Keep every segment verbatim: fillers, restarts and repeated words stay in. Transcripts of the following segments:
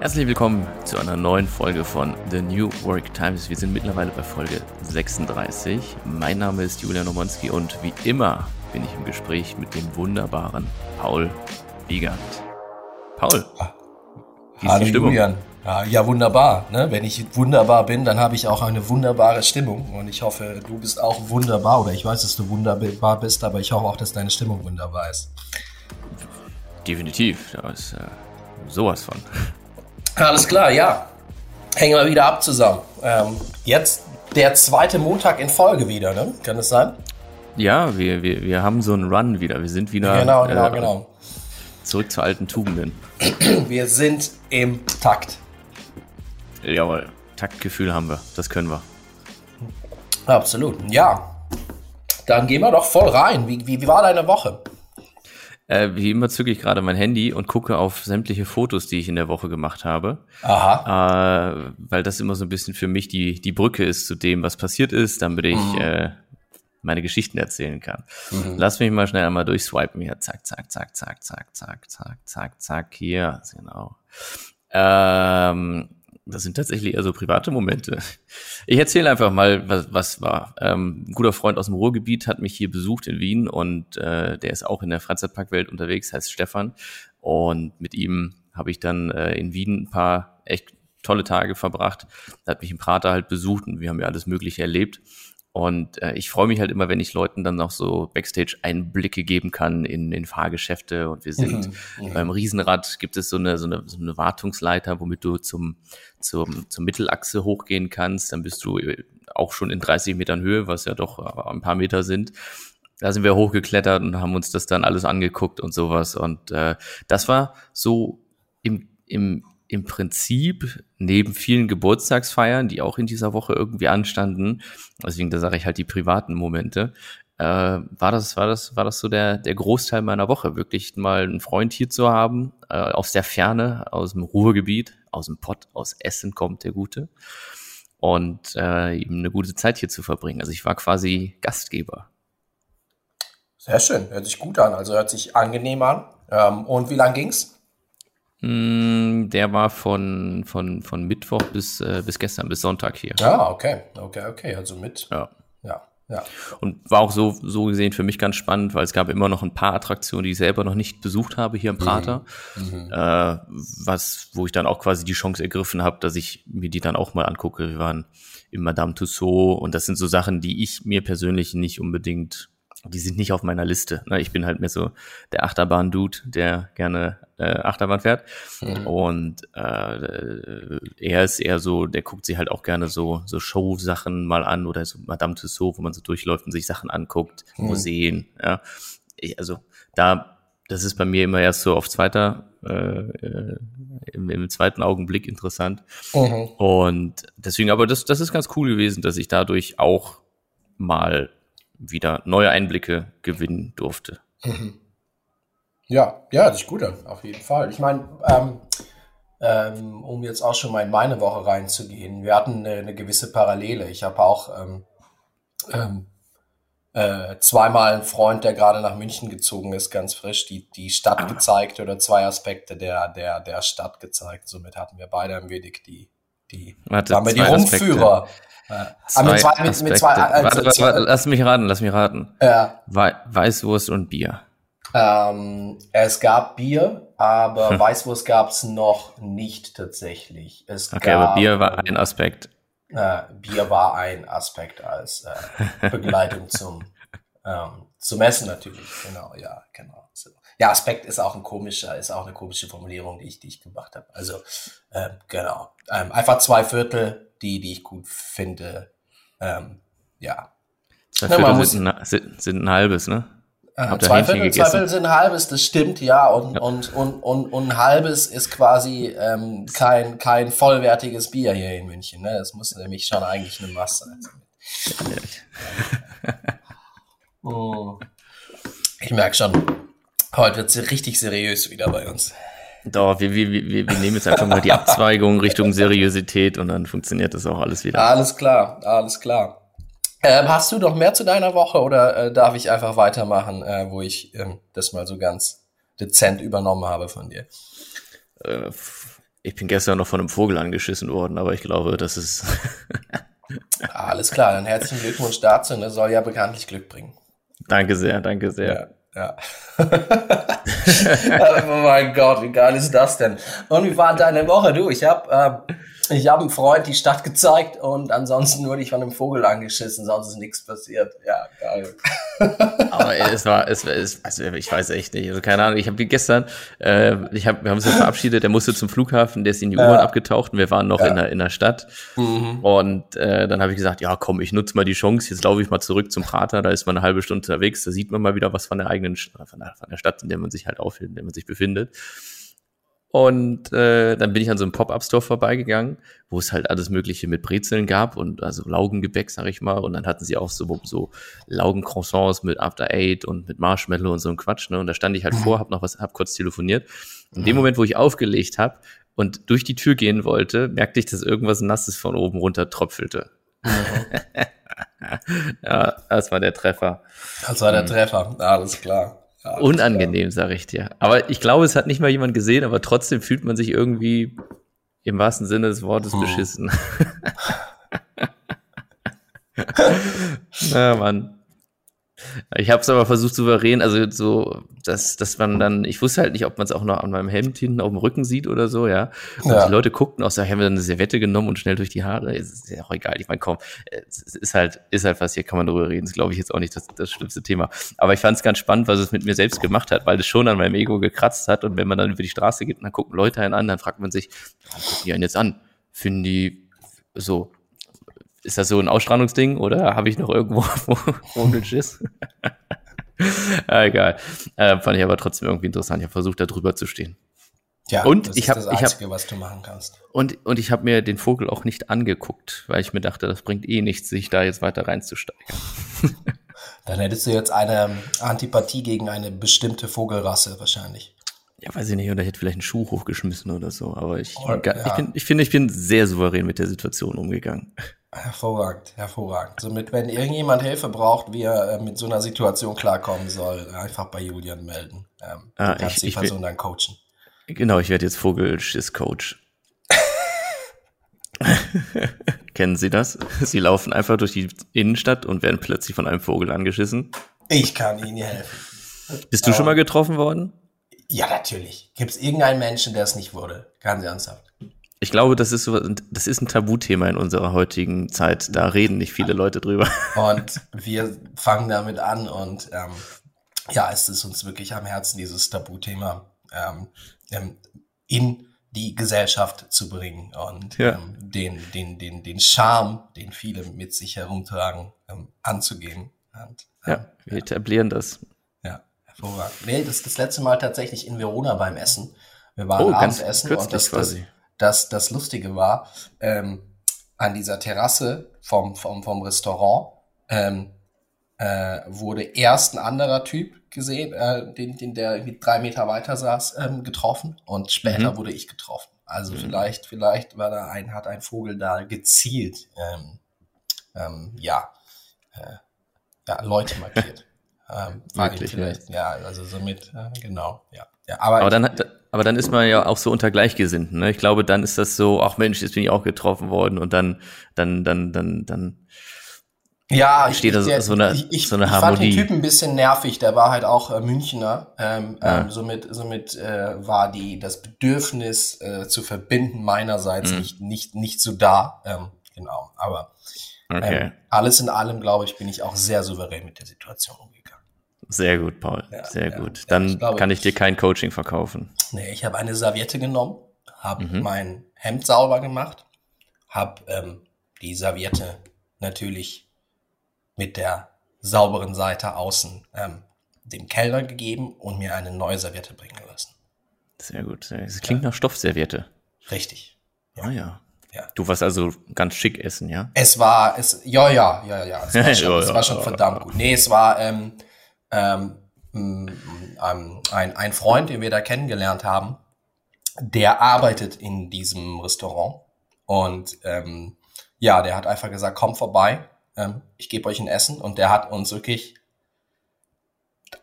Herzlich willkommen zu einer neuen Folge von The New Work Times. Wir sind mittlerweile bei Folge sechsunddreißig. Mein Name ist Julian Nowonski und wie immer bin ich im Gespräch mit dem wunderbaren Paul Wiegand. Paul, wie ist Hallo die Stimmung? Julian. Ja, wunderbar. Ne? Wenn ich wunderbar bin, dann habe ich auch eine wunderbare Stimmung. Und ich hoffe, du bist auch wunderbar. Oder ich weiß, dass du wunderbar bist, aber ich hoffe auch, dass deine Stimmung wunderbar ist. Definitiv. Da ist äh, sowas von. Alles klar, ja. Hängen wir wieder ab zusammen. Ähm, jetzt der zweite Montag in Folge wieder, ne? Kann das sein? Ja, wir, wir, wir haben so einen Run wieder. Wir sind wieder genau, genau, äh, genau. zurück zu alten Tugenden. Wir sind im Takt. Jawohl, Taktgefühl haben wir. Das können wir. Absolut, ja. Dann gehen wir doch voll rein. Wie, wie, wie war deine Woche? Äh, wie immer zücke ich gerade mein Handy und gucke auf sämtliche Fotos, die ich in der Woche gemacht habe. Aha. Äh, weil das immer so ein bisschen für mich die, die Brücke ist zu dem, was passiert ist, damit ich mhm. äh, meine Geschichten erzählen kann. Mhm. Lass mich mal schnell einmal durchswipen hier. Zack, zack, zack, zack, zack, zack, zack, zack, zack, hier. Genau. Ähm, das sind tatsächlich eher so private Momente. Ich erzähle einfach mal, was, was war. Ähm, ein guter Freund aus dem Ruhrgebiet hat mich hier besucht in Wien und äh, der ist auch in der Freizeitparkwelt unterwegs, heißt Stefan. Und mit ihm habe ich dann äh, in Wien ein paar echt tolle Tage verbracht. Er hat mich im Prater halt besucht und wir haben ja alles Mögliche erlebt. Und äh, ich freue mich halt immer, wenn ich Leuten dann noch so Backstage-Einblicke geben kann in, in Fahrgeschäfte. Und wir sind mhm, beim Riesenrad, gibt es so eine, so eine, so eine Wartungsleiter, womit du zum, zum, zur Mittelachse hochgehen kannst. Dann bist du auch schon in dreißig Metern Höhe, was ja doch ein paar Meter sind. Da sind wir hochgeklettert und haben uns das dann alles angeguckt und sowas. Und äh, das war so im, im im Prinzip neben vielen Geburtstagsfeiern, die auch in dieser Woche irgendwie anstanden, deswegen da sage ich halt die privaten Momente, äh, war das war das war das so der der Großteil meiner Woche, wirklich mal einen Freund hier zu haben, äh, aus der Ferne, aus dem Ruhrgebiet, aus dem Pott, aus Essen kommt der Gute und äh, eben eine gute Zeit hier zu verbringen. Also ich war quasi Gastgeber. Sehr schön, hört sich gut an, also hört sich angenehm an. Ähm, und wie lang ging's? Der war von, von, von Mittwoch bis, äh, bis gestern, bis Sonntag hier. Ah, okay, okay, okay, also mit. Ja. Ja, ja. Und war auch so, so gesehen für mich ganz spannend, weil es gab immer noch ein paar Attraktionen, die ich selber noch nicht besucht habe hier im Prater, mhm. äh, was, wo ich dann auch quasi die Chance ergriffen habe, dass ich mir die dann auch mal angucke. Wir waren im Madame Tussauds und das sind so Sachen, die ich mir persönlich nicht unbedingt... Die sind nicht auf meiner Liste. Ich bin halt mehr so der Achterbahn-Dude, der gerne äh, Achterbahn fährt. Mhm. Und äh, er ist eher so, der guckt sich halt auch gerne so, so Show-Sachen mal an oder so Madame Tussauds, wo man so durchläuft und sich Sachen anguckt, mhm. Museen. Ja. Ich, also da, das ist bei mir immer erst so auf zweiter, äh, im, im zweiten Augenblick interessant. Mhm. Und deswegen, aber das, das ist ganz cool gewesen, dass ich dadurch auch mal wieder neue Einblicke gewinnen durfte. Mhm. Ja, ja, das ist gut dann, auf jeden Fall. Ich meine, ähm, ähm, um jetzt auch schon mal in meine Woche reinzugehen, wir hatten eine, eine gewisse Parallele. Ich habe auch ähm, ähm, äh, zweimal einen Freund, der gerade nach München gezogen ist, ganz frisch, die, die Stadt ah. gezeigt oder zwei Aspekte der, der, der Stadt gezeigt. Somit hatten wir beide ein wenig die, die, Warte, haben wir die Rumführer. Aspekte. Zwei zwei, mit, mit zwei, also, warte, warte, lass mich raten, lass mich raten. Ja. Weißwurst und Bier. Ähm, es gab Bier, aber hm. Weißwurst gab es noch nicht tatsächlich. Es okay, gab, aber Bier war ein Aspekt. Äh, Bier war ein Aspekt als äh, Begleitung zum, ähm, zum Essen natürlich. Genau, ja, genau. So. Ja, Aspekt ist auch ein komischer, ist auch eine komische Formulierung, die ich, die ich gemacht habe. Also, äh, genau. Ähm, einfach zwei Viertel. Die, die ich gut finde, ähm, ja. Zwei Viertel Na, sind, ein, sind, sind ein halbes, ne? Äh, zwei, Viertel, zwei Viertel sind ein halbes, das stimmt, ja. Und, ja. und, und, und, und ein halbes ist quasi ähm, kein, kein vollwertiges Bier hier in München, ne? Das muss nämlich schon eigentlich eine Masse sein. Oh. Ich merke schon, heute wird es richtig seriös wieder bei uns. Doch, wir, wir, wir, wir nehmen jetzt einfach mal die Abzweigung Richtung Seriosität und dann funktioniert das auch alles wieder. Alles klar, alles klar. Ähm, hast du noch mehr zu deiner Woche oder äh, darf ich einfach weitermachen, äh, wo ich ähm, das mal so ganz dezent übernommen habe von dir? Äh, Ich bin gestern noch von einem Vogel angeschissen worden, aber ich glaube, das ist... Alles klar, dann herzlichen Glückwunsch dazu. Das soll ja bekanntlich Glück bringen. Danke sehr, danke sehr. Ja, ja. Oh mein Gott, wie geil ist das denn? Und wie war deine Woche? Du, ich habe äh, ich hab einem Freund die Stadt gezeigt und ansonsten wurde ich von einem Vogel angeschissen, sonst ist nichts passiert. Ja, geil. Aber es war, es, es also ich weiß echt nicht, also keine Ahnung, ich habe gestern, äh, ich hab, wir haben uns jetzt verabschiedet, der musste zum Flughafen, der ist in die U-Bahn ja. abgetaucht und wir waren noch ja. in, der, in der Stadt mhm. und äh, dann habe ich gesagt, ja komm, ich nutze mal die Chance, jetzt laufe ich mal zurück zum Prater, da ist man eine halbe Stunde unterwegs, da sieht man mal wieder was von der eigenen, von der, von der Stadt, in der man sich halt aufhält, in der man sich befindet. Und äh, dann bin ich an so einem Pop-Up-Store vorbeigegangen, wo es halt alles Mögliche mit Brezeln gab und also Laugengebäck, sag ich mal. Und dann hatten sie auch so, so Laugencroissants mit After Eight und mit Marshmallow und so ein Quatsch. Ne? Und da stand ich halt mhm. vor, hab noch was, hab kurz telefoniert. In dem Moment, wo ich aufgelegt habe und durch die Tür gehen wollte, merkte ich, dass irgendwas Nasses von oben runter tröpfelte. Mhm. Ja, das war der Treffer. Das war der mhm. Treffer, alles klar. Ja, unangenehm, sage ich dir. Aber ich glaube, es hat nicht mal jemand gesehen, aber trotzdem fühlt man sich irgendwie im wahrsten Sinne des Wortes hm. beschissen. Na, Mann. Ich habe es aber versucht souverän, also so, dass, dass man dann, ich wusste halt nicht, ob man es auch noch an meinem Hemd hinten auf dem Rücken sieht oder so, ja. Und ja. die Leute guckten auch, so haben wir dann eine Servette genommen und schnell durch die Haare. Ist ja auch egal, ich meine, komm, es ist halt, ist halt was, hier kann man drüber reden. Das glaube ich jetzt auch nicht das, das schlimmste Thema. Aber ich fand es ganz spannend, was es mit mir selbst gemacht hat, weil es schon an meinem Ego gekratzt hat. Und wenn man dann über die Straße geht, dann gucken Leute einen an, dann fragt man sich, warum gucken die einen jetzt an? Finden die so... Ist das so ein Ausstrahlungsding oder habe ich noch irgendwo ohne Schiss? Egal. Äh, fand ich aber trotzdem irgendwie interessant. Ich habe versucht, da drüber zu stehen. Ja, und das ich ist hab, das Einzige, ich hab, was du machen kannst. Und, und ich habe mir den Vogel auch nicht angeguckt, weil ich mir dachte, das bringt eh nichts, sich da jetzt weiter reinzusteigern. Dann hättest du jetzt eine Antipathie gegen eine bestimmte Vogelrasse wahrscheinlich. Ja, weiß ich nicht, oder ich hätte vielleicht einen Schuh hochgeschmissen oder so, aber ich, oh, ich, ja. ich, bin, ich finde, ich bin sehr souverän mit der Situation umgegangen. Hervorragend, hervorragend. Somit, wenn irgendjemand Hilfe braucht, wie er äh, mit so einer Situation klarkommen soll, einfach bei Julian melden. Ähm, ah, du kannst ich, die ich Person bin, dann coachen. Genau, ich werde jetzt Vogelschiss-Coach. Kennen Sie das? Sie laufen einfach durch die Innenstadt und werden plötzlich von einem Vogel angeschissen. Ich kann Ihnen helfen. Bist du aber schon mal getroffen worden? Ja, natürlich. Gibt es irgendeinen Menschen, der es nicht wurde? Ganz ernsthaft. Ich glaube, das ist so, das ist ein Tabuthema in unserer heutigen Zeit. Da reden nicht viele Leute drüber. Und wir fangen damit an und ähm, ja, es ist uns wirklich am Herzen, dieses Tabuthema ähm, in die Gesellschaft zu bringen und ja. ähm, den, den, den, den Charme, den viele mit sich herumtragen, ähm, anzugehen. Und, ähm, ja, wir etablieren ja. das. Ja, hervorragend. Nee, das ist das letzte Mal tatsächlich in Verona beim Essen. Wir waren oh, abends essen und das quasi. Das, das Lustige war, ähm, an dieser Terrasse vom, vom, vom Restaurant ähm, äh, wurde erst ein anderer Typ gesehen, äh, den, den der irgendwie drei Meter weiter saß, ähm, getroffen und später mhm. wurde ich getroffen. Also mhm. vielleicht, vielleicht war da ein, hat ein Vogel da gezielt, ähm, ähm, ja, äh, ja, Leute markiert. ähm, Wirklich, vielleicht, ja. ja, also somit, äh, genau, ja. ja aber aber dann hat Aber dann ist man ja auch so unter Gleichgesinnten, ne? Ich glaube, dann ist das so, ach Mensch, jetzt bin ich auch getroffen worden und dann, dann, dann, dann, dann ja, steht da so, so eine, ich, ich, so eine Harmonie. Ich fand den Typen ein bisschen nervig, der war halt auch äh, Münchner, ähm, ja. ähm, somit, somit äh, war die, das Bedürfnis äh, zu verbinden meinerseits mhm. nicht, nicht, nicht so da, ähm, genau, aber okay. ähm, alles in allem, glaube ich, bin ich auch sehr souverän mit der Situation umgegangen. Sehr gut, Paul, ja, sehr ja, gut. Dann ja, ich glaube, kann ich dir kein Coaching verkaufen. Nee, ich habe eine Serviette genommen, habe mhm. mein Hemd sauber gemacht, habe ähm, die Serviette natürlich mit der sauberen Seite außen ähm, dem Kellner gegeben und mir eine neue Serviette bringen lassen. Sehr gut, es klingt ja. nach Stoffserviette. Richtig. Ja. Ah ja. Ja. Du warst also ganz schick essen, ja? Es war, es, ja, ja, ja, ja, es war schon, es war schon verdammt gut. Nee, es war, ähm, Ähm, ähm, ein, ein Freund, den wir da kennengelernt haben, der arbeitet in diesem Restaurant und ähm, ja, der hat einfach gesagt, komm vorbei, ähm, ich gebe euch ein Essen und der hat uns wirklich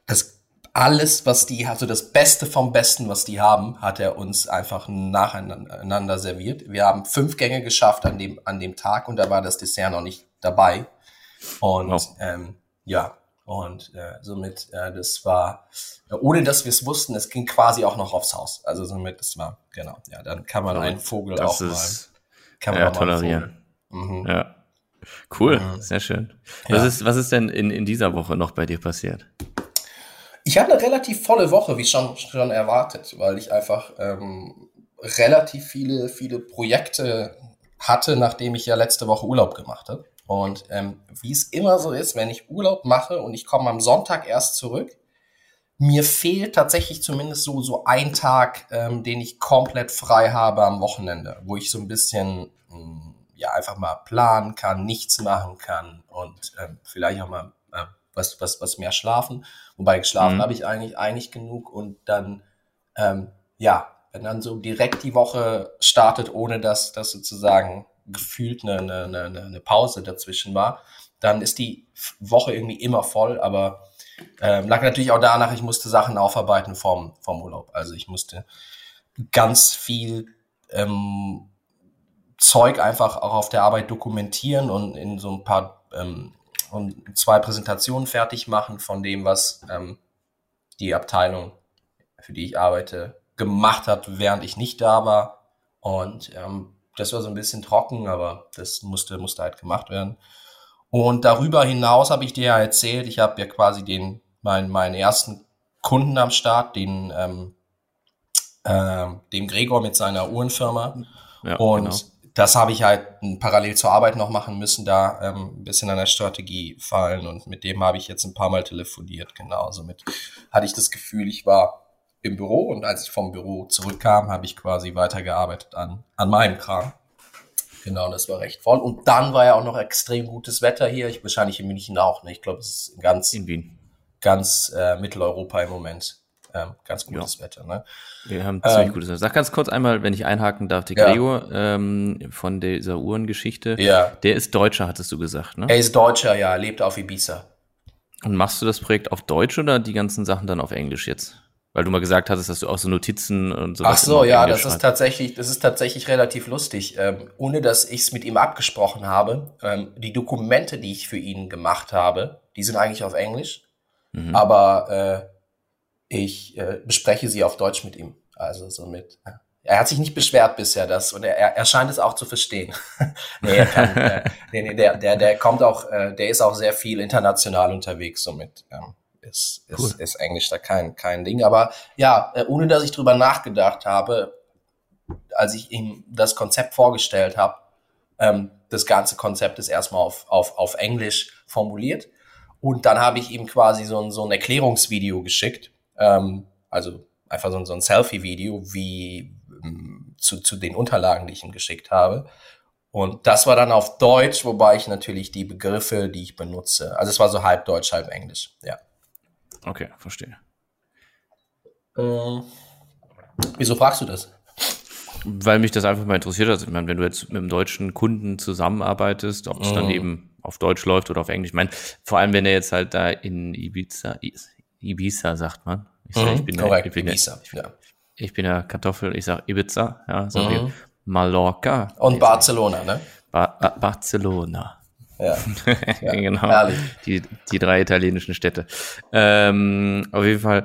das alles, was die, also das Beste vom Besten, was die haben, hat er uns einfach nacheinander serviert. Wir haben fünf Gänge geschafft an dem, an dem Tag und da war das Dessert noch nicht dabei. Und wow. ähm, ja, und äh, somit, äh, das war, ohne dass wir es wussten, es ging quasi auch noch aufs Haus. Also somit, das war, genau, ja, dann kann man ja, einen Vogel auch ist, mal, kann man ja, auch tolerieren. Mhm. Ja, cool, mhm. Sehr schön. Was, ja. ist, was ist denn in, in dieser Woche noch bei dir passiert? Ich hatte eine relativ volle Woche, wie schon, schon erwartet, weil ich einfach ähm, relativ viele, viele Projekte hatte, nachdem ich ja letzte Woche Urlaub gemacht habe. Und ähm, wie es immer so ist, wenn ich Urlaub mache und ich komme am Sonntag erst zurück, mir fehlt tatsächlich zumindest so, so ein Tag, ähm, den ich komplett frei habe am Wochenende, wo ich so ein bisschen mh, ja einfach mal planen kann, nichts machen kann und ähm, vielleicht auch mal äh, was, was, was mehr schlafen. Wobei geschlafen mhm. habe ich eigentlich, eigentlich genug und dann, ähm, ja, wenn dann so direkt die Woche startet, ohne dass das sozusagen gefühlt eine, eine, eine Pause dazwischen war, dann ist die Woche irgendwie immer voll, aber ähm, lag natürlich auch danach, ich musste Sachen aufarbeiten vom, vom Urlaub. Also ich musste ganz viel ähm, Zeug einfach auch auf der Arbeit dokumentieren und in so ein paar ähm, und zwei Präsentationen fertig machen von dem, was ähm, die Abteilung, für die ich arbeite, gemacht hat, während ich nicht da war. Und ähm, das war so ein bisschen trocken, aber das musste, musste halt gemacht werden. Und darüber hinaus habe ich dir ja erzählt, ich habe ja quasi den meinen, meinen ersten Kunden am Start, den, ähm, äh, den Gregor mit seiner Uhrenfirma. Ja, und genau. Das habe ich halt parallel zur Arbeit noch machen müssen, da ähm, ein bisschen an der Strategie fallen. Und mit dem habe ich jetzt ein paar Mal telefoniert, genau. Somit hatte ich das Gefühl, ich war im Büro und als ich vom Büro zurückkam, habe ich quasi weitergearbeitet an, an meinem Kram. Genau, das war recht voll. Und dann war ja auch noch extrem gutes Wetter hier. Ich wahrscheinlich in München auch, ne? Ich glaube, es ist ganz, in Wien. ganz äh, Mitteleuropa im Moment. Ähm, ganz gutes ja. Wetter, ne? Wir haben ziemlich ähm, gutes Wetter. Sag ganz kurz einmal, wenn ich einhaken darf, der ja. Gregor ähm, von dieser Uhrengeschichte, ja. der ist Deutscher, hattest du gesagt, ne? Er ist Deutscher, ja, er lebt auf Ibiza. Und machst du das Projekt auf Deutsch oder die ganzen Sachen dann auf Englisch jetzt? Weil du mal gesagt hattest, dass du auch so Notizen und sowas. Ach so, ja, das ist tatsächlich, das ist tatsächlich relativ lustig. Ähm, ohne dass ich es mit ihm abgesprochen habe, ähm, die Dokumente, die ich für ihn gemacht habe, die sind eigentlich auf Englisch, mhm. aber äh, ich äh, bespreche sie auf Deutsch mit ihm. Also somit. Ja. Er hat sich nicht beschwert bisher, das, und er, er scheint es auch zu verstehen. nee, er kann, äh, nee, nee, der, der, der kommt auch, äh, der ist auch sehr viel international unterwegs, somit. Ja. Ist, cool. ist, ist Englisch da kein, kein Ding. Aber ja, ohne dass ich drüber nachgedacht habe, als ich ihm das Konzept vorgestellt habe, ähm, das ganze Konzept ist erstmal auf, auf, auf Englisch formuliert. Und dann habe ich ihm quasi so ein, so ein Erklärungsvideo geschickt. Ähm, also einfach so ein, so ein Selfie-Video wie ähm, zu, zu den Unterlagen, die ich ihm geschickt habe. Und das war dann auf Deutsch, wobei ich natürlich die Begriffe, die ich benutze, also es war so halb Deutsch, halb Englisch, ja. Okay, verstehe. Ähm, wieso fragst du das? Weil mich das einfach mal interessiert hat. Ich meine, wenn du jetzt mit einem deutschen Kunden zusammenarbeitest, ob es mhm. dann eben auf Deutsch läuft oder auf Englisch. Ich meine, vor allem, wenn er jetzt halt da in Ibiza, Ibiza sagt man. Ich sag, mhm, ich bin korrekt, ich bin Ibiza. Ich bin, ja. ich bin ja Kartoffel, ich sag Ibiza, ja, sag mhm. ich Mallorca. Und Barcelona, ne? Ba- ba- Barcelona. Ja, ja genau, die, die drei italienischen Städte. Ähm, auf jeden Fall,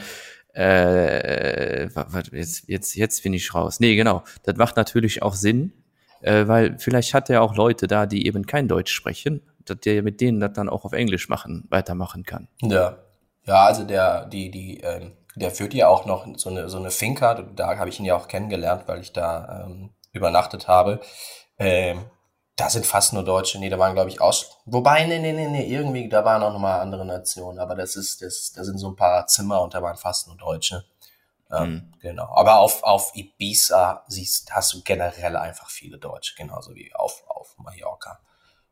äh, warte, jetzt, jetzt, jetzt bin ich raus. Nee, genau, das macht natürlich auch Sinn, äh, weil vielleicht hat er auch Leute da, die eben kein Deutsch sprechen, dass der mit denen das dann auch auf Englisch machen, weitermachen kann. Ja, ja also der, die, die, ähm, der führt ja auch noch so eine, so eine Finca, da habe ich ihn ja auch kennengelernt, weil ich da ähm, übernachtet habe. Ähm, Da sind fast nur Deutsche, nee, da waren, glaube ich, aus. Wobei, nee, nee, nee, nee, irgendwie, da waren auch nochmal andere Nationen, aber das ist, das, da sind so ein paar Zimmer und da waren fast nur Deutsche. Ähm, mhm. Genau. Aber auf, auf Ibiza siehst, hast du generell einfach viele Deutsche, genauso wie auf, auf Mallorca.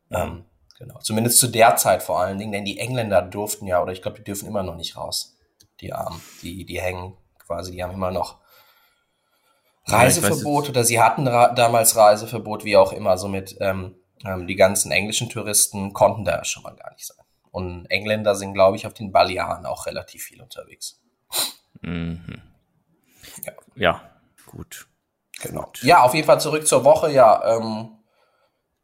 Mhm. Ähm, genau. Zumindest zu der Zeit vor allen Dingen, denn die Engländer durften ja, oder ich glaube, die dürfen immer noch nicht raus. Die Armen, die, die hängen quasi, die haben immer noch Reiseverbot oder sie hatten ra- damals Reiseverbot, wie auch immer. Somit ähm, ähm, die ganzen englischen Touristen konnten da schon mal gar nicht sein. Und Engländer sind, glaube ich, auf den Balearen auch relativ viel unterwegs. Mhm. Ja. ja, gut. Genau. Gut. Ja, auf jeden Fall zurück zur Woche. Ja, ähm,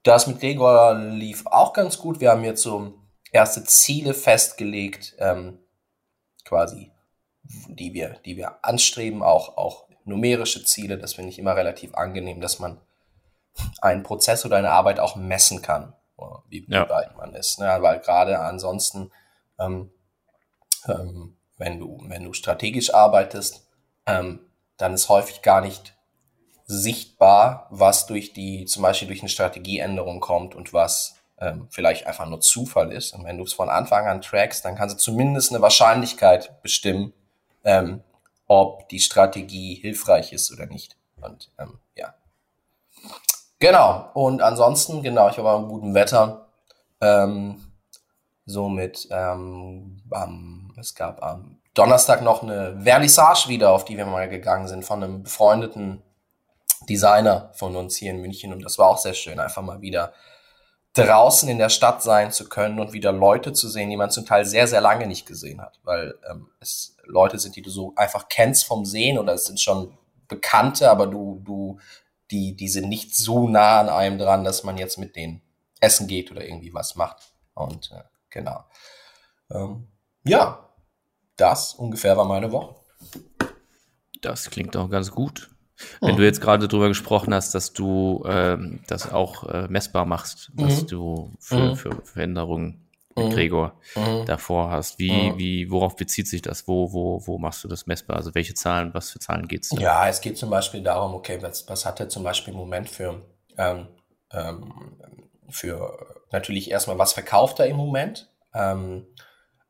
das mit Gregor lief auch ganz gut. Wir haben jetzt so erste Ziele festgelegt, ähm, quasi, die wir, die wir anstreben, auch, auch numerische Ziele. Das finde ich immer relativ angenehm, dass man einen Prozess oder eine Arbeit auch messen kann, wie ja. weit man ist. Ne? Weil gerade ansonsten, ähm, ähm, wenn du, wenn du strategisch arbeitest, ähm, dann ist häufig gar nicht sichtbar, was durch die, zum Beispiel durch eine Strategieänderung kommt und was ähm, vielleicht einfach nur Zufall ist. Und wenn du es von Anfang an trackst, dann kannst du zumindest eine Wahrscheinlichkeit bestimmen, ähm, ob die Strategie hilfreich ist oder nicht. Und ähm, ja. Genau. Und ansonsten, genau, ich war bei einem guten Wetter. Ähm, somit, ähm, am, es gab am Donnerstag noch eine Vernissage wieder, auf die wir mal gegangen sind, von einem befreundeten Designer von uns hier in München, und das war auch sehr schön, einfach mal wieder draußen in der Stadt sein zu können und wieder Leute zu sehen, die man zum Teil sehr, sehr lange nicht gesehen hat, weil ähm, es Leute sind, die du so einfach kennst vom Sehen, oder es sind schon Bekannte, aber du, du, die, die sind nicht so nah an einem dran, dass man jetzt mit denen essen geht oder irgendwie was macht. Und äh, genau. Ähm, ja, das ungefähr war meine Woche. Das klingt auch ganz gut. Wenn du jetzt gerade drüber gesprochen hast, dass du ähm, das auch äh, messbar machst, was mhm. du für, für Veränderungen mit mhm. Gregor mhm. davor hast, wie, mhm. wie, worauf bezieht sich das? Wo, wo, wo machst du das messbar? Also welche Zahlen, was für Zahlen geht es da? Ja, es geht zum Beispiel darum, okay, was, was hat er zum Beispiel im Moment für, ähm, ähm, für natürlich erstmal, was verkauft er im Moment? Ähm,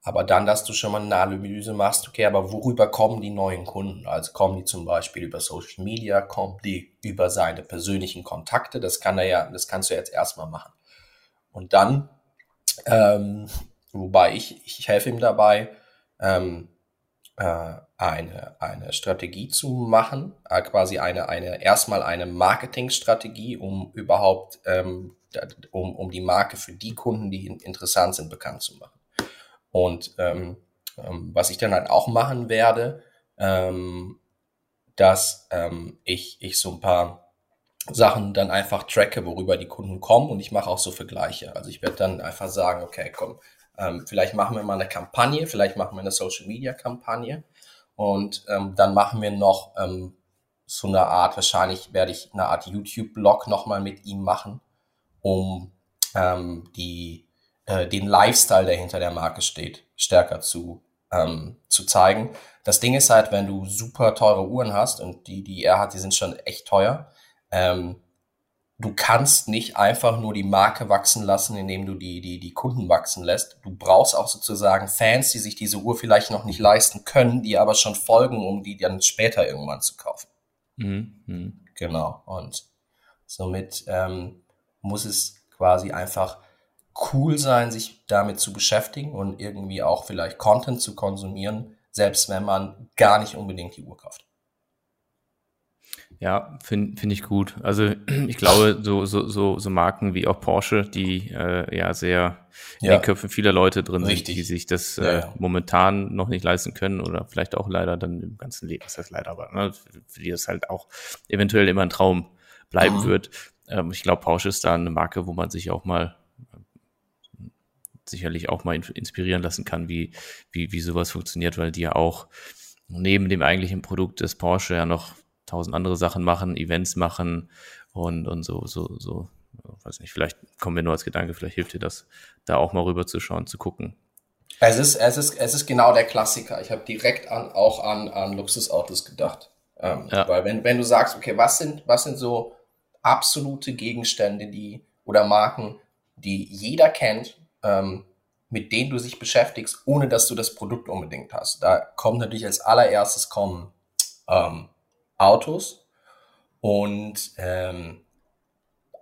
Aber dann, dass du schon mal eine Analyse machst, okay, aber worüber kommen die neuen Kunden? Also kommen die zum Beispiel über Social Media, kommen die über seine persönlichen Kontakte? Das kann er ja, das kannst du jetzt erstmal machen. Und dann, ähm, wobei ich, ich helfe ihm dabei, ähm, äh, eine, eine Strategie zu machen, äh, quasi eine, eine, erstmal eine Marketingstrategie, um überhaupt, ähm, um, um die Marke für die Kunden, die interessant sind, bekannt zu machen. Und ähm, ähm, was ich dann halt auch machen werde, ähm, dass ähm, ich, ich so ein paar Sachen dann einfach tracke, worüber die Kunden kommen, und ich mache auch so Vergleiche. Also ich werde dann einfach sagen, okay, komm, ähm, vielleicht machen wir mal eine Kampagne, vielleicht machen wir eine Social-Media-Kampagne, und ähm, dann machen wir noch ähm, so eine Art, wahrscheinlich werde ich eine Art YouTube-Blog nochmal mit ihm machen, um ähm, die... den Lifestyle, der hinter der Marke steht, stärker zu, ähm, zu zeigen. Das Ding ist halt, wenn du super teure Uhren hast, und die, die er hat, die sind schon echt teuer, ähm, du kannst nicht einfach nur die Marke wachsen lassen, indem du die, die, die Kunden wachsen lässt. Du brauchst auch sozusagen Fans, die sich diese Uhr vielleicht noch nicht leisten können, die aber schon folgen, um die dann später irgendwann zu kaufen. Mhm. Genau. Und somit ähm, muss es quasi einfach cool sein, sich damit zu beschäftigen und irgendwie auch vielleicht Content zu konsumieren, selbst wenn man gar nicht unbedingt die Uhr kauft. Ja, finde find ich gut. Also ich glaube, so, so, so, so Marken wie auch Porsche, die äh, ja sehr in ja. den Köpfen vieler Leute drin Richtig. sind, die sich das ja, äh, ja. momentan noch nicht leisten können oder vielleicht auch leider dann im ganzen Leben, das heißt leider, aber ne, für die das halt auch eventuell immer ein Traum bleiben mhm. wird. Ähm, ich glaube, Porsche ist da eine Marke, wo man sich auch mal sicherlich auch mal inspirieren lassen kann, wie, wie, wie sowas funktioniert, weil die ja auch neben dem eigentlichen Produkt des Porsche ja noch tausend andere Sachen machen, Events machen und, und so, so, so, weiß nicht, vielleicht kommen wir nur als Gedanke, vielleicht hilft dir das, da auch mal rüber zu schauen, zu gucken. Es ist, es ist, es ist genau der Klassiker. Ich habe direkt an, auch an, an Luxusautos gedacht. Ähm, ja. Weil wenn, wenn du sagst, okay, was sind, was sind so absolute Gegenstände, die, oder Marken, die jeder kennt, mit denen du dich beschäftigst, ohne dass du das Produkt unbedingt hast. Da kommt natürlich als allererstes kommen ähm, Autos, und ähm,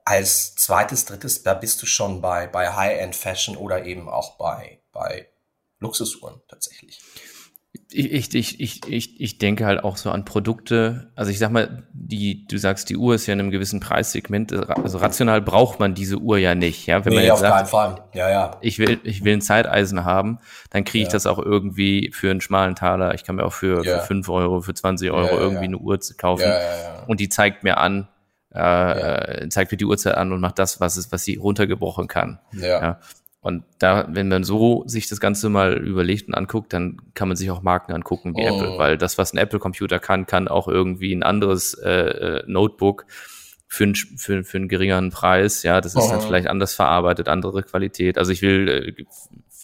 als zweites, drittes, da bist du schon bei, bei High-End-Fashion oder eben auch bei, bei Luxusuhren tatsächlich. Ich, ich, ich, ich, ich denke halt auch so an Produkte, also ich sag mal, die, du sagst, die Uhr ist ja in einem gewissen Preissegment, also rational braucht man diese Uhr ja nicht, ja, wenn nee, man jetzt auf sagt, keinen Fall. Ja, ja. Ich will, ich will ein Zeiteisen haben, dann kriege ich ja. das auch irgendwie für einen schmalen Taler, ich kann mir auch für, ja. für fünf Euro, für zwanzig Euro ja, ja, irgendwie ja. eine Uhr kaufen ja, ja, ja. und die zeigt mir an, äh, ja. zeigt mir die Uhrzeit an und macht das, was es, was sie runtergebrochen kann, ja. ja. Und da, wenn man so sich das Ganze mal überlegt und anguckt, dann kann man sich auch Marken angucken wie oh. Apple, weil das, was ein Apple-Computer kann, kann auch irgendwie ein anderes äh, Notebook für, ein, für, für einen geringeren Preis. Ja, das ist oh. dann vielleicht anders verarbeitet, andere Qualität. Also ich will äh,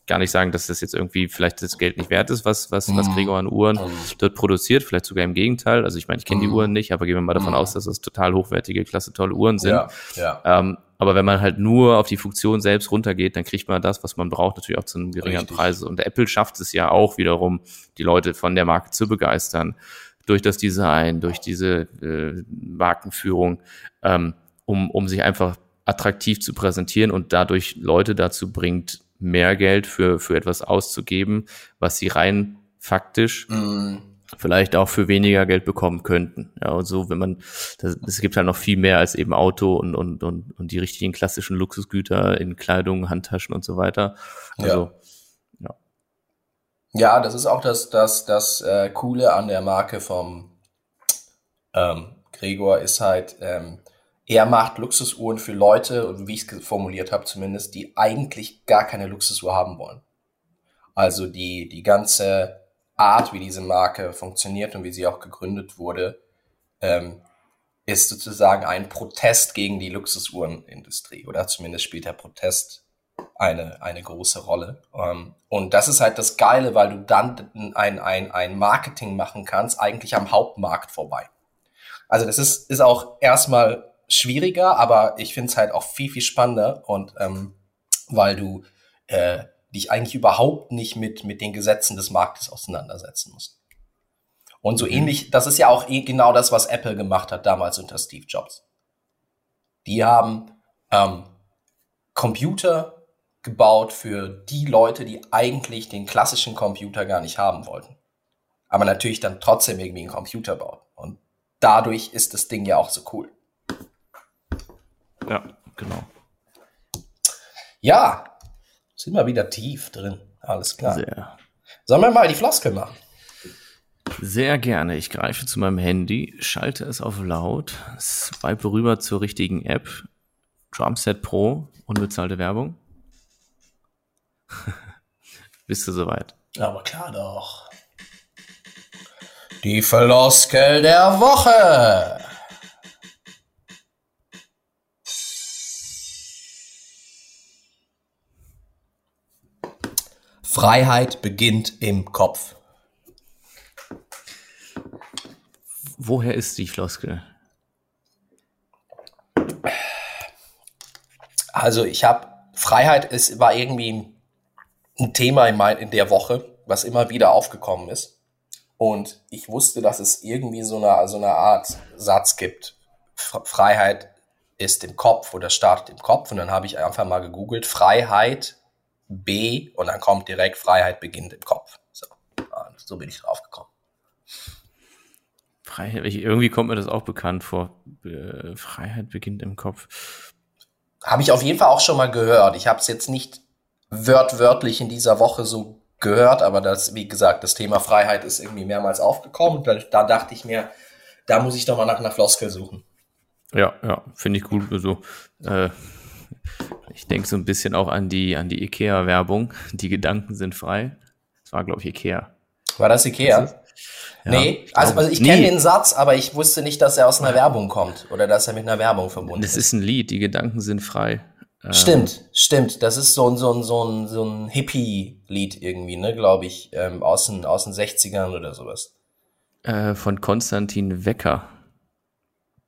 gar nicht sagen, dass das jetzt irgendwie vielleicht das Geld nicht wert ist, was was mm. was Gregor an Uhren mm. dort produziert, vielleicht sogar im Gegenteil. Also ich meine, ich kenne mm. die Uhren nicht, aber gehen wir mal davon mm. aus, dass das total hochwertige, klasse, tolle Uhren sind. Ja, ja. Ähm, aber wenn man halt nur auf die Funktion selbst runtergeht, dann kriegt man das, was man braucht, natürlich auch zu einem geringeren Richtig. Preis. Und Apple schafft es ja auch wiederum, die Leute von der Marke zu begeistern. Durch das Design, durch diese äh, Markenführung, ähm, um, um sich einfach attraktiv zu präsentieren und dadurch Leute dazu bringt, mehr Geld für, für etwas auszugeben, was sie rein faktisch mm. vielleicht auch für weniger Geld bekommen könnten. Ja, und so, wenn man, das, es gibt halt noch viel mehr als eben Auto und, und, und, und die richtigen klassischen Luxusgüter in Kleidung, Handtaschen und so weiter. Also, ja. Ja, ja das ist auch das, das, das äh, Coole an der Marke vom ähm, Gregor ist halt, ähm, er macht Luxusuhren für Leute, und wie ich es formuliert habe zumindest, die eigentlich gar keine Luxusuhr haben wollen. Also die, die ganze Art, wie diese Marke funktioniert und wie sie auch gegründet wurde, ähm, ist sozusagen ein Protest gegen die Luxusuhrenindustrie, oder zumindest spielt der Protest eine, eine große Rolle. Ähm, und das ist halt das Geile, weil du dann ein, ein, ein Marketing machen kannst, eigentlich am Hauptmarkt vorbei. Also das ist, ist auch erstmal schwieriger, aber ich finde es halt auch viel, viel spannender und ähm, weil du äh, dich eigentlich überhaupt nicht mit mit den Gesetzen des Marktes auseinandersetzen musst. Und so mhm. ähnlich, das ist ja auch eh genau das, was Apple gemacht hat damals unter Steve Jobs. Die haben ähm, Computer gebaut für die Leute, die eigentlich den klassischen Computer gar nicht haben wollten. Aber natürlich dann trotzdem irgendwie einen Computer bauen. Und dadurch ist das Ding ja auch so cool. Ja, genau. Ja, sind wir wieder tief drin. Alles klar. Sehr. Sollen wir mal die Floskel machen? Sehr gerne. Ich greife zu meinem Handy, schalte es auf laut, swipe rüber zur richtigen App, Drumset Pro, unbezahlte Werbung. Bist du soweit? Aber klar doch. Die Floskel der Woche. Freiheit beginnt im Kopf. Woher ist die Floskel? Also ich habe, Freiheit ist, war irgendwie ein Thema in, mein, in der Woche, was immer wieder aufgekommen ist. Und ich wusste, dass es irgendwie so eine, so eine Art Satz gibt. Freiheit ist im Kopf oder startet im Kopf. Und dann habe ich einfach mal gegoogelt, Freiheit B und dann kommt direkt Freiheit beginnt im Kopf. So, so bin ich drauf gekommen. Freiheit, irgendwie kommt mir das auch bekannt vor. Äh, Freiheit beginnt im Kopf. Habe ich auf jeden Fall auch schon mal gehört. Ich habe es jetzt nicht wörtwörtlich in dieser Woche so gehört, aber das, wie gesagt, das Thema Freiheit ist irgendwie mehrmals aufgekommen. Da, da dachte ich mir, da muss ich doch mal nach einer Floskel suchen. Ja, ja, finde ich gut. Also, äh, ich denke so ein bisschen auch an die, an die IKEA-Werbung. Die Gedanken sind frei. Das war, glaube ich, IKEA. War das IKEA? Das ist, ja, nee, ich also, also ich kenne nee. den Satz, aber ich wusste nicht, dass er aus einer Werbung kommt oder dass er mit einer Werbung verbunden das ist. Das ist ein Lied, die Gedanken sind frei. Stimmt, ähm. stimmt. Das ist so ein, so ein, so ein, so ein Hippie-Lied irgendwie, ne, glaube ich, ähm, aus den, aus den sechzigern oder sowas. Äh, von Konstantin Wecker.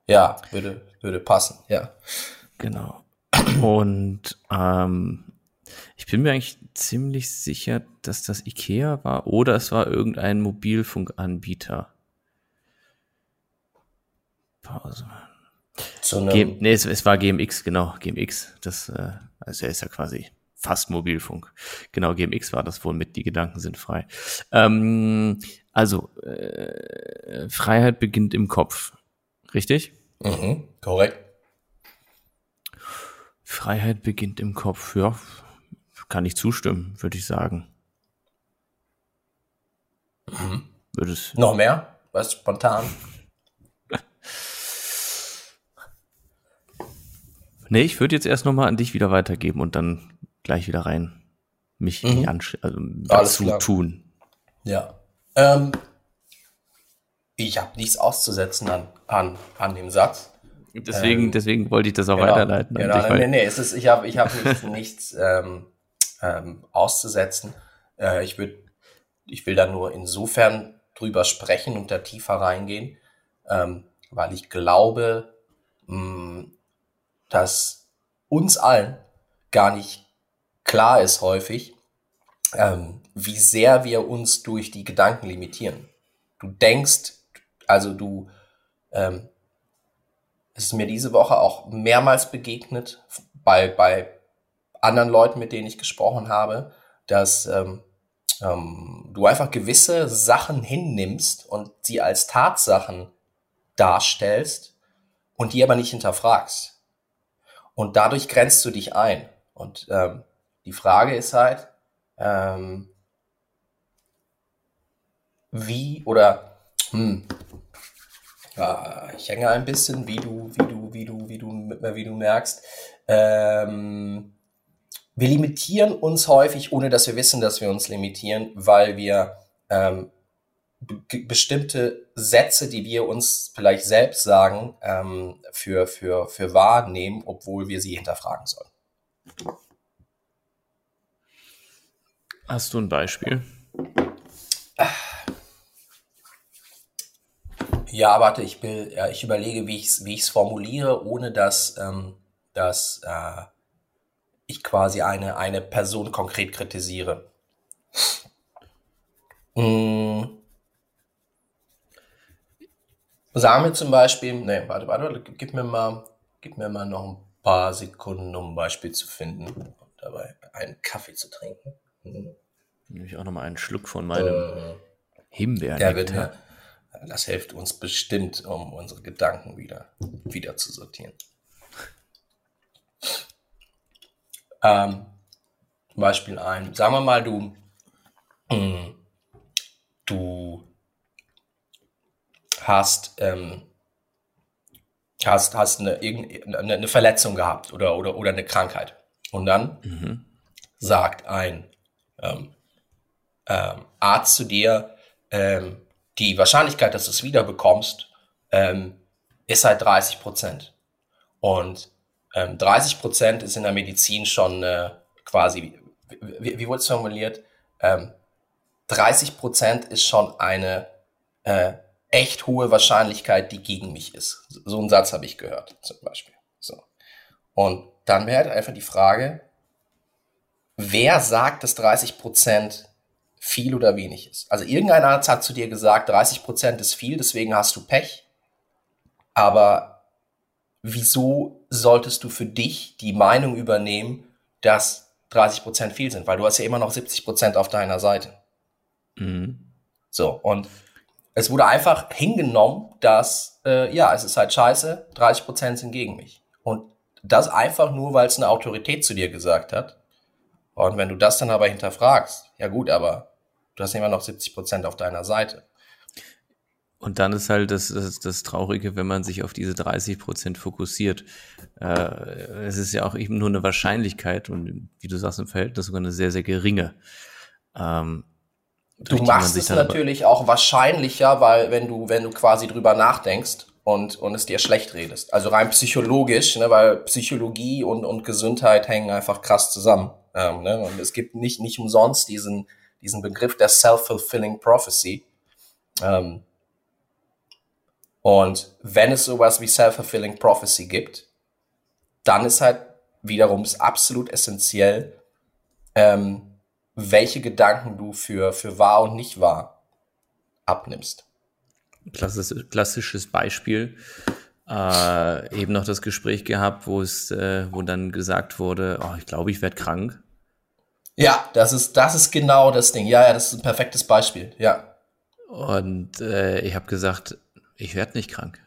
Ja, würde, würde passen, ja. Genau. Und ähm, ich bin mir eigentlich ziemlich sicher, dass das IKEA war oder es war irgendein Mobilfunkanbieter. Pause. G- nee, es, es war G M X, genau, G M X. Das, äh, also er ist ja quasi fast Mobilfunk. Genau, G M X war das wohl mit, die Gedanken sind frei. Ähm, also, äh, Freiheit beginnt im Kopf, richtig? Mhm, korrekt. Freiheit beginnt im Kopf, ja, kann ich zustimmen, würde ich sagen. Mhm. Würdest noch mehr? Was, spontan? Nee, ich würde jetzt erst nochmal an dich wieder weitergeben und dann gleich wieder rein mich mhm. ansch- also dazu tun. Ja. Ähm, ich habe nichts auszusetzen an, an, an dem Satz. Deswegen, ähm, deswegen wollte ich das auch genau, weiterleiten. Genau, an dich, weil nee, nee, es ist, ich habe ich hab nichts, nichts ähm, ähm, auszusetzen. Äh, ich, würd, ich will da nur insofern drüber sprechen und da tiefer reingehen, ähm, weil ich glaube, mh, dass uns allen gar nicht klar ist häufig, ähm, wie sehr wir uns durch die Gedanken limitieren. Du denkst, also du, ähm, es ist mir diese Woche auch mehrmals begegnet, bei, bei anderen Leuten, mit denen ich gesprochen habe, dass ähm, ähm, du einfach gewisse Sachen hinnimmst und sie als Tatsachen darstellst und die aber nicht hinterfragst. Und dadurch grenzt du dich ein. Und ähm, die Frage ist halt, ähm, wie oder hm, ja, ich hänge ein bisschen, wie du, wie du, wie du, wie du, wie du merkst. Ähm, wir limitieren uns häufig, ohne dass wir wissen, dass wir uns limitieren, weil wir ähm, b- bestimmte Sätze, die wir uns vielleicht selbst sagen, ähm, für, für, für wahrnehmen, obwohl wir sie hinterfragen sollen. Hast du ein Beispiel? Ja, warte, ich, will, ja, ich überlege, wie ich es wie ich's formuliere, ohne dass, ähm, dass äh, ich quasi eine, eine Person konkret kritisiere. Mm. Sagen wir zum Beispiel, nee, warte, warte, gib mir mal, gib mir mal noch ein paar Sekunden, um ein Beispiel zu finden und dabei einen Kaffee zu trinken. Hm. Nehme ich auch nochmal einen Schluck von meinem äh, Himbeer-Nektar. Das hilft uns bestimmt, um unsere Gedanken wieder, wieder zu sortieren. Ähm, zum Beispiel ein, sagen wir mal, du, mh, du, hast ähm, hast hast eine, eine, eine Verletzung gehabt oder oder oder eine Krankheit und dann mhm. sagt ein ähm, ähm, Arzt zu dir, ähm, die Wahrscheinlichkeit, dass du es wieder bekommst, ähm, ist halt dreißig Prozent und ähm, dreißig Prozent ist in der Medizin schon äh, quasi wie, wie wurde es formuliert, ähm, dreißig Prozent ist schon eine äh, echt hohe Wahrscheinlichkeit, die gegen mich ist. So einen Satz habe ich gehört, zum Beispiel. So. Und dann wäre halt einfach die Frage, wer sagt, dass dreißig Prozent viel oder wenig ist? Also irgendein Arzt hat zu dir gesagt, dreißig Prozent ist viel, deswegen hast du Pech. Aber wieso solltest du für dich die Meinung übernehmen, dass dreißig Prozent viel sind? Weil du hast ja immer noch siebzig Prozent auf deiner Seite. Mhm. So, und es wurde einfach hingenommen, dass, äh, ja, es ist halt scheiße, dreißig Prozent sind gegen mich. Und das einfach nur, weil es eine Autorität zu dir gesagt hat. Und wenn du das dann aber hinterfragst, ja gut, aber du hast immer noch siebzig Prozent auf deiner Seite. Und dann ist halt das, das, das Traurige, wenn man sich auf diese dreißig Prozent fokussiert. Äh, es ist ja auch eben nur eine Wahrscheinlichkeit und wie du sagst, im Verhältnis sogar eine sehr, sehr geringe. Ähm, Du machst es natürlich auch wahrscheinlicher, weil wenn du, wenn du quasi drüber nachdenkst und, und es dir schlecht redest. Also rein psychologisch, ne, weil Psychologie und, und Gesundheit hängen einfach krass zusammen. Ähm, ne? Und es gibt nicht, nicht umsonst diesen, diesen Begriff der self-fulfilling prophecy. Ähm, und wenn es sowas wie self-fulfilling prophecy gibt, dann ist halt wiederum absolut essentiell, ähm, welche Gedanken du für, für wahr und nicht wahr abnimmst. Klassisch, klassisches Beispiel. Äh, eben noch das Gespräch gehabt, wo es, äh, wo dann gesagt wurde, oh, ich glaube, ich werde krank. Ja, das ist, das ist genau das Ding. Ja, ja, das ist ein perfektes Beispiel, ja. Und äh, ich habe gesagt, ich werde nicht krank.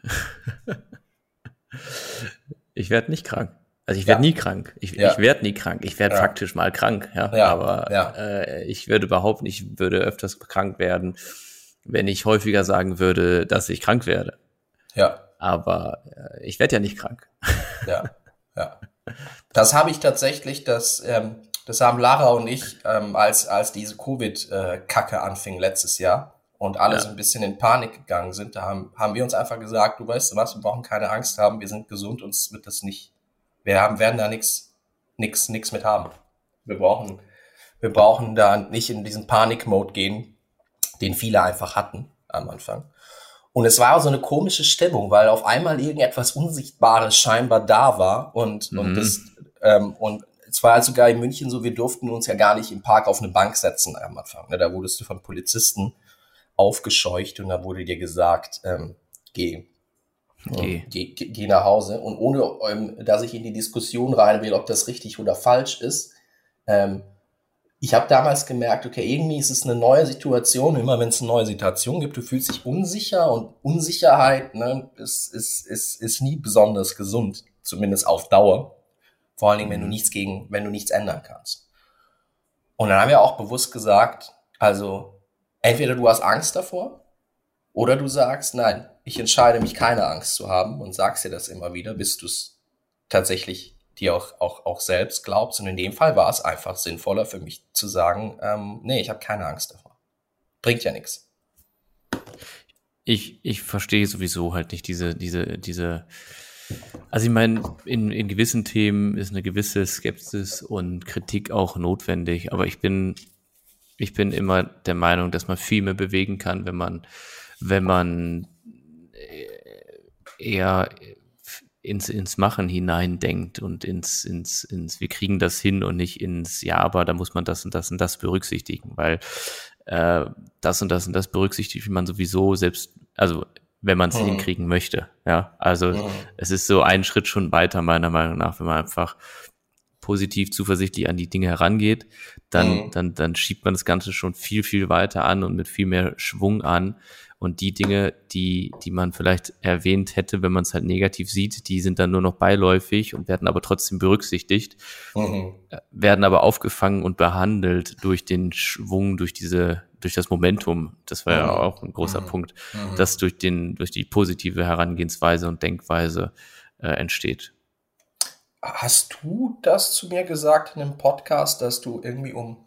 Ich werde nicht krank. Also ich werde ja. nie krank. Ich, ja. ich werde nie krank. Ich werde ja. faktisch mal krank. Ja, ja. Aber ja. Äh, ich würde behaupten, ich würde öfters krank werden, wenn ich häufiger sagen würde, dass ich krank werde. Ja. Aber äh, ich werde ja nicht krank. Ja, ja. Das habe ich tatsächlich, das, ähm, das haben Lara und ich, ähm, als, als diese Covid-Kacke anfing letztes Jahr und alle ja. so ein bisschen in Panik gegangen sind, da haben, haben wir uns einfach gesagt, du weißt du was, wir brauchen keine Angst haben, wir sind gesund, uns wird das nicht, wir haben, werden da nichts nix, nix mit haben. Wir brauchen, wir brauchen da nicht in diesen Panik-Mode gehen, den viele einfach hatten am Anfang. Und es war so eine komische Stimmung, weil auf einmal irgendetwas Unsichtbares scheinbar da war und, mhm. und das, ähm, und es war halt sogar in München so, wir durften uns ja gar nicht im Park auf eine Bank setzen am Anfang. Da wurdest du von Polizisten aufgescheucht und da wurde dir gesagt, ähm, geh, okay. geh, geh, geh nach Hause. Und ohne, ähm, dass ich in die Diskussion rein will, ob das richtig oder falsch ist, ähm, ich habe damals gemerkt, okay, irgendwie ist es eine neue Situation. Immer wenn es eine neue Situation gibt, du fühlst dich unsicher und Unsicherheit, ne, ist, ist, ist, ist nie besonders gesund, zumindest auf Dauer. Vor allen Dingen, wenn du nichts gegen, wenn du nichts ändern kannst. Und dann haben wir auch bewusst gesagt, also entweder du hast Angst davor oder du sagst, nein, ich entscheide mich, keine Angst zu haben und sagst dir das immer wieder, bis du es tatsächlich dir auch, auch, auch selbst glaubst. Und in dem Fall war es einfach sinnvoller für mich zu sagen, ähm, nee, ich habe keine Angst davor. Bringt ja nichts. Ich, ich verstehe sowieso halt nicht diese, diese, diese, also ich meine, in, in gewissen Themen ist eine gewisse Skepsis und Kritik auch notwendig, aber ich bin, ich bin immer der Meinung, dass man viel mehr bewegen kann, wenn man, wenn man eher ins, ins Machen hineindenkt und ins, ins, ins, wir kriegen das hin und nicht ins, ja, aber da muss man das und das und das berücksichtigen, weil äh, das und das und das berücksichtigt man sowieso selbst, also wenn man es mhm. hinkriegen möchte, ja, also mhm. es ist so ein Schritt schon weiter meiner Meinung nach, wenn man einfach positiv, zuversichtlich an die Dinge herangeht, dann, mhm. dann, dann schiebt man das Ganze schon viel, viel weiter an und mit viel mehr Schwung an. Und die Dinge, die, die man vielleicht erwähnt hätte, wenn man es halt negativ sieht, die sind dann nur noch beiläufig und werden aber trotzdem berücksichtigt, mhm. werden aber aufgefangen und behandelt durch den Schwung, durch diese, durch das Momentum. Das war mhm. ja auch ein großer mhm. Punkt, mhm. das durch den, durch die positive Herangehensweise und Denkweise äh, entsteht. Hast du das zu mir gesagt in einem Podcast, dass du irgendwie um,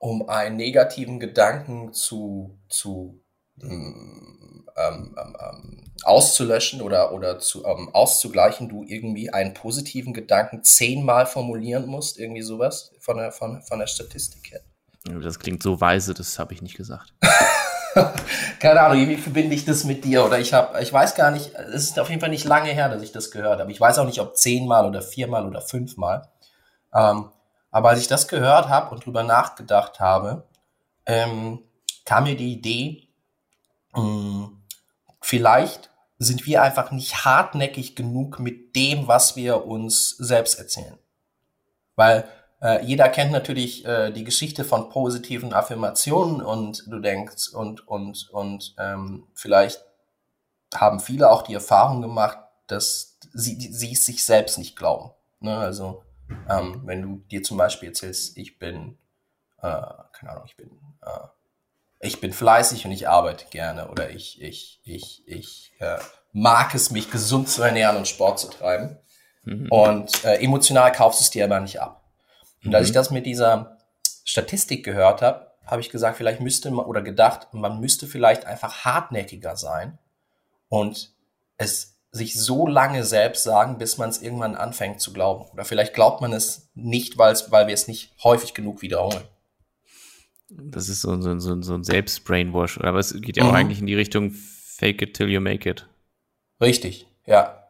um einen negativen Gedanken zu, zu Ähm, ähm, ähm, auszulöschen oder, oder zu, ähm, auszugleichen, du irgendwie einen positiven Gedanken zehnmal formulieren musst, irgendwie sowas von der, von, von der Statistik her. Das klingt so weise, das habe ich nicht gesagt. Keine Ahnung, irgendwie verbinde ich das mit dir oder ich habe, ich weiß gar nicht, es ist auf jeden Fall nicht lange her, dass ich das gehört habe. Ich weiß auch nicht, ob zehnmal oder viermal oder fünfmal. Ähm, aber als ich das gehört habe und drüber nachgedacht habe, ähm, kam mir die Idee, vielleicht sind wir einfach nicht hartnäckig genug mit dem, was wir uns selbst erzählen. Weil äh, jeder kennt natürlich äh, die Geschichte von positiven Affirmationen und du denkst und und und ähm, vielleicht haben viele auch die Erfahrung gemacht, dass sie, sie es sich selbst nicht glauben. Ne? Also ähm, wenn du dir zum Beispiel erzählst, ich bin, äh, keine Ahnung, ich bin äh, ich bin fleißig und ich arbeite gerne oder ich ich ich ich äh, mag es, mich gesund zu ernähren und Sport zu treiben. Mhm. Und äh, emotional kaufst du es dir aber nicht ab. Und mhm. als ich das mit dieser Statistik gehört habe, habe ich gesagt, vielleicht müsste man oder gedacht, man müsste vielleicht einfach hartnäckiger sein und es sich so lange selbst sagen, bis man es irgendwann anfängt zu glauben. Oder vielleicht glaubt man es nicht, weil es, weil wir es nicht häufig genug wiederholen. Das ist so, so, so, so ein Selbst-Brainwash, aber es geht ja auch mhm. eigentlich in die Richtung fake it till you make it. Richtig, ja.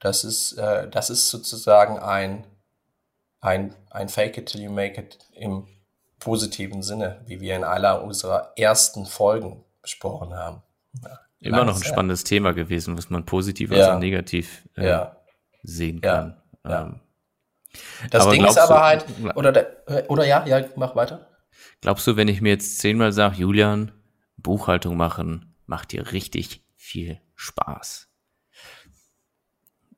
Das ist, äh, das ist sozusagen ein, ein, ein fake it till you make it im positiven Sinne, wie wir in einer unserer ersten Folgen besprochen haben. Ja, immer noch ein spannendes Thema gewesen, was man positiv ja. als auch negativ äh, ja. sehen ja. kann. Ja. Ähm, Das aber Ding ist aber du, halt, oder, da, oder ja, ja, mach weiter. Glaubst du, wenn ich mir jetzt zehnmal sage, Julian, Buchhaltung machen, macht dir richtig viel Spaß?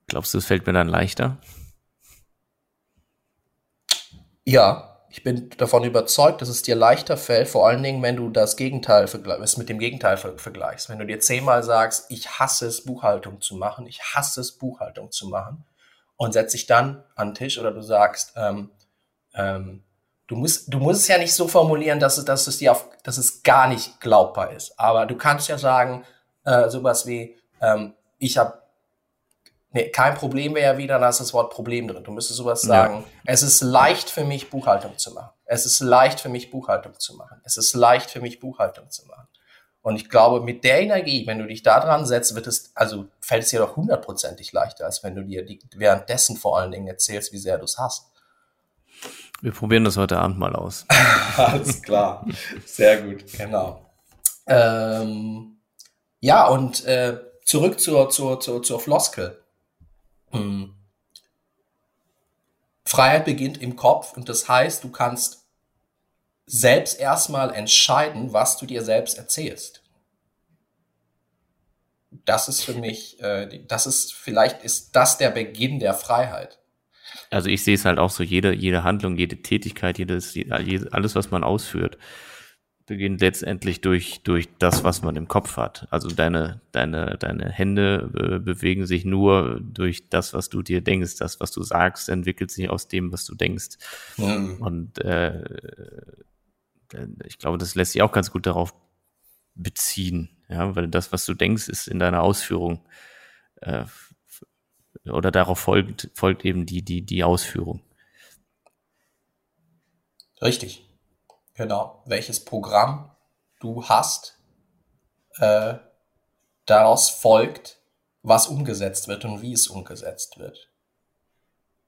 Glaubst du, es fällt mir dann leichter? Ja, ich bin davon überzeugt, dass es dir leichter fällt, vor allen Dingen, wenn du das Gegenteil vergleichst, mit dem Gegenteil vergleichst. Wenn du dir zehnmal sagst, ich hasse es, Buchhaltung zu machen, ich hasse es, Buchhaltung zu machen, und setzt dich dann an den Tisch, oder du sagst, ähm, ähm, du musst, du musst es ja nicht so formulieren, dass es, dass es dir auf, dass es gar nicht glaubbar ist. Aber du kannst ja sagen, äh, sowas wie, ähm, ich habe Nee, kein Problem wäre ja wieder, da ist das Wort Problem drin. Du müsstest sowas sagen. Ja. Es ist leicht für mich, Buchhaltung zu machen. Es ist leicht für mich, Buchhaltung zu machen. Es ist leicht für mich, Buchhaltung zu machen. Und ich glaube, mit der Energie, wenn du dich da dran setzt, wird es, also fällt es dir doch hundertprozentig leichter, als wenn du dir die, währenddessen vor allen Dingen erzählst, wie sehr du es hast. Wir probieren das heute Abend mal aus. Alles klar. Sehr gut. Genau. Ähm, ja, und äh, zurück zur, zur, zur, zur Floskel. Hm. Freiheit beginnt im Kopf, und das heißt, du kannst selbst erstmal entscheiden, was du dir selbst erzählst. Das ist für mich, äh, das ist, vielleicht ist das der Beginn der Freiheit. Also ich sehe es halt auch so, jede, jede Handlung, jede Tätigkeit, jedes, alles, was man ausführt, beginnt letztendlich durch, durch das, was man im Kopf hat. Also deine, deine, deine Hände äh, bewegen sich nur durch das, was du dir denkst. Das, was du sagst, entwickelt sich aus dem, was du denkst. Mhm. Und äh, ich glaube, das lässt sich auch ganz gut darauf beziehen. Ja? Weil das, was du denkst, ist in deiner Ausführung. Äh, oder darauf folgt, folgt eben die, die, die Ausführung. Richtig. Genau, welches Programm du hast, äh, daraus folgt, was umgesetzt wird und wie es umgesetzt wird.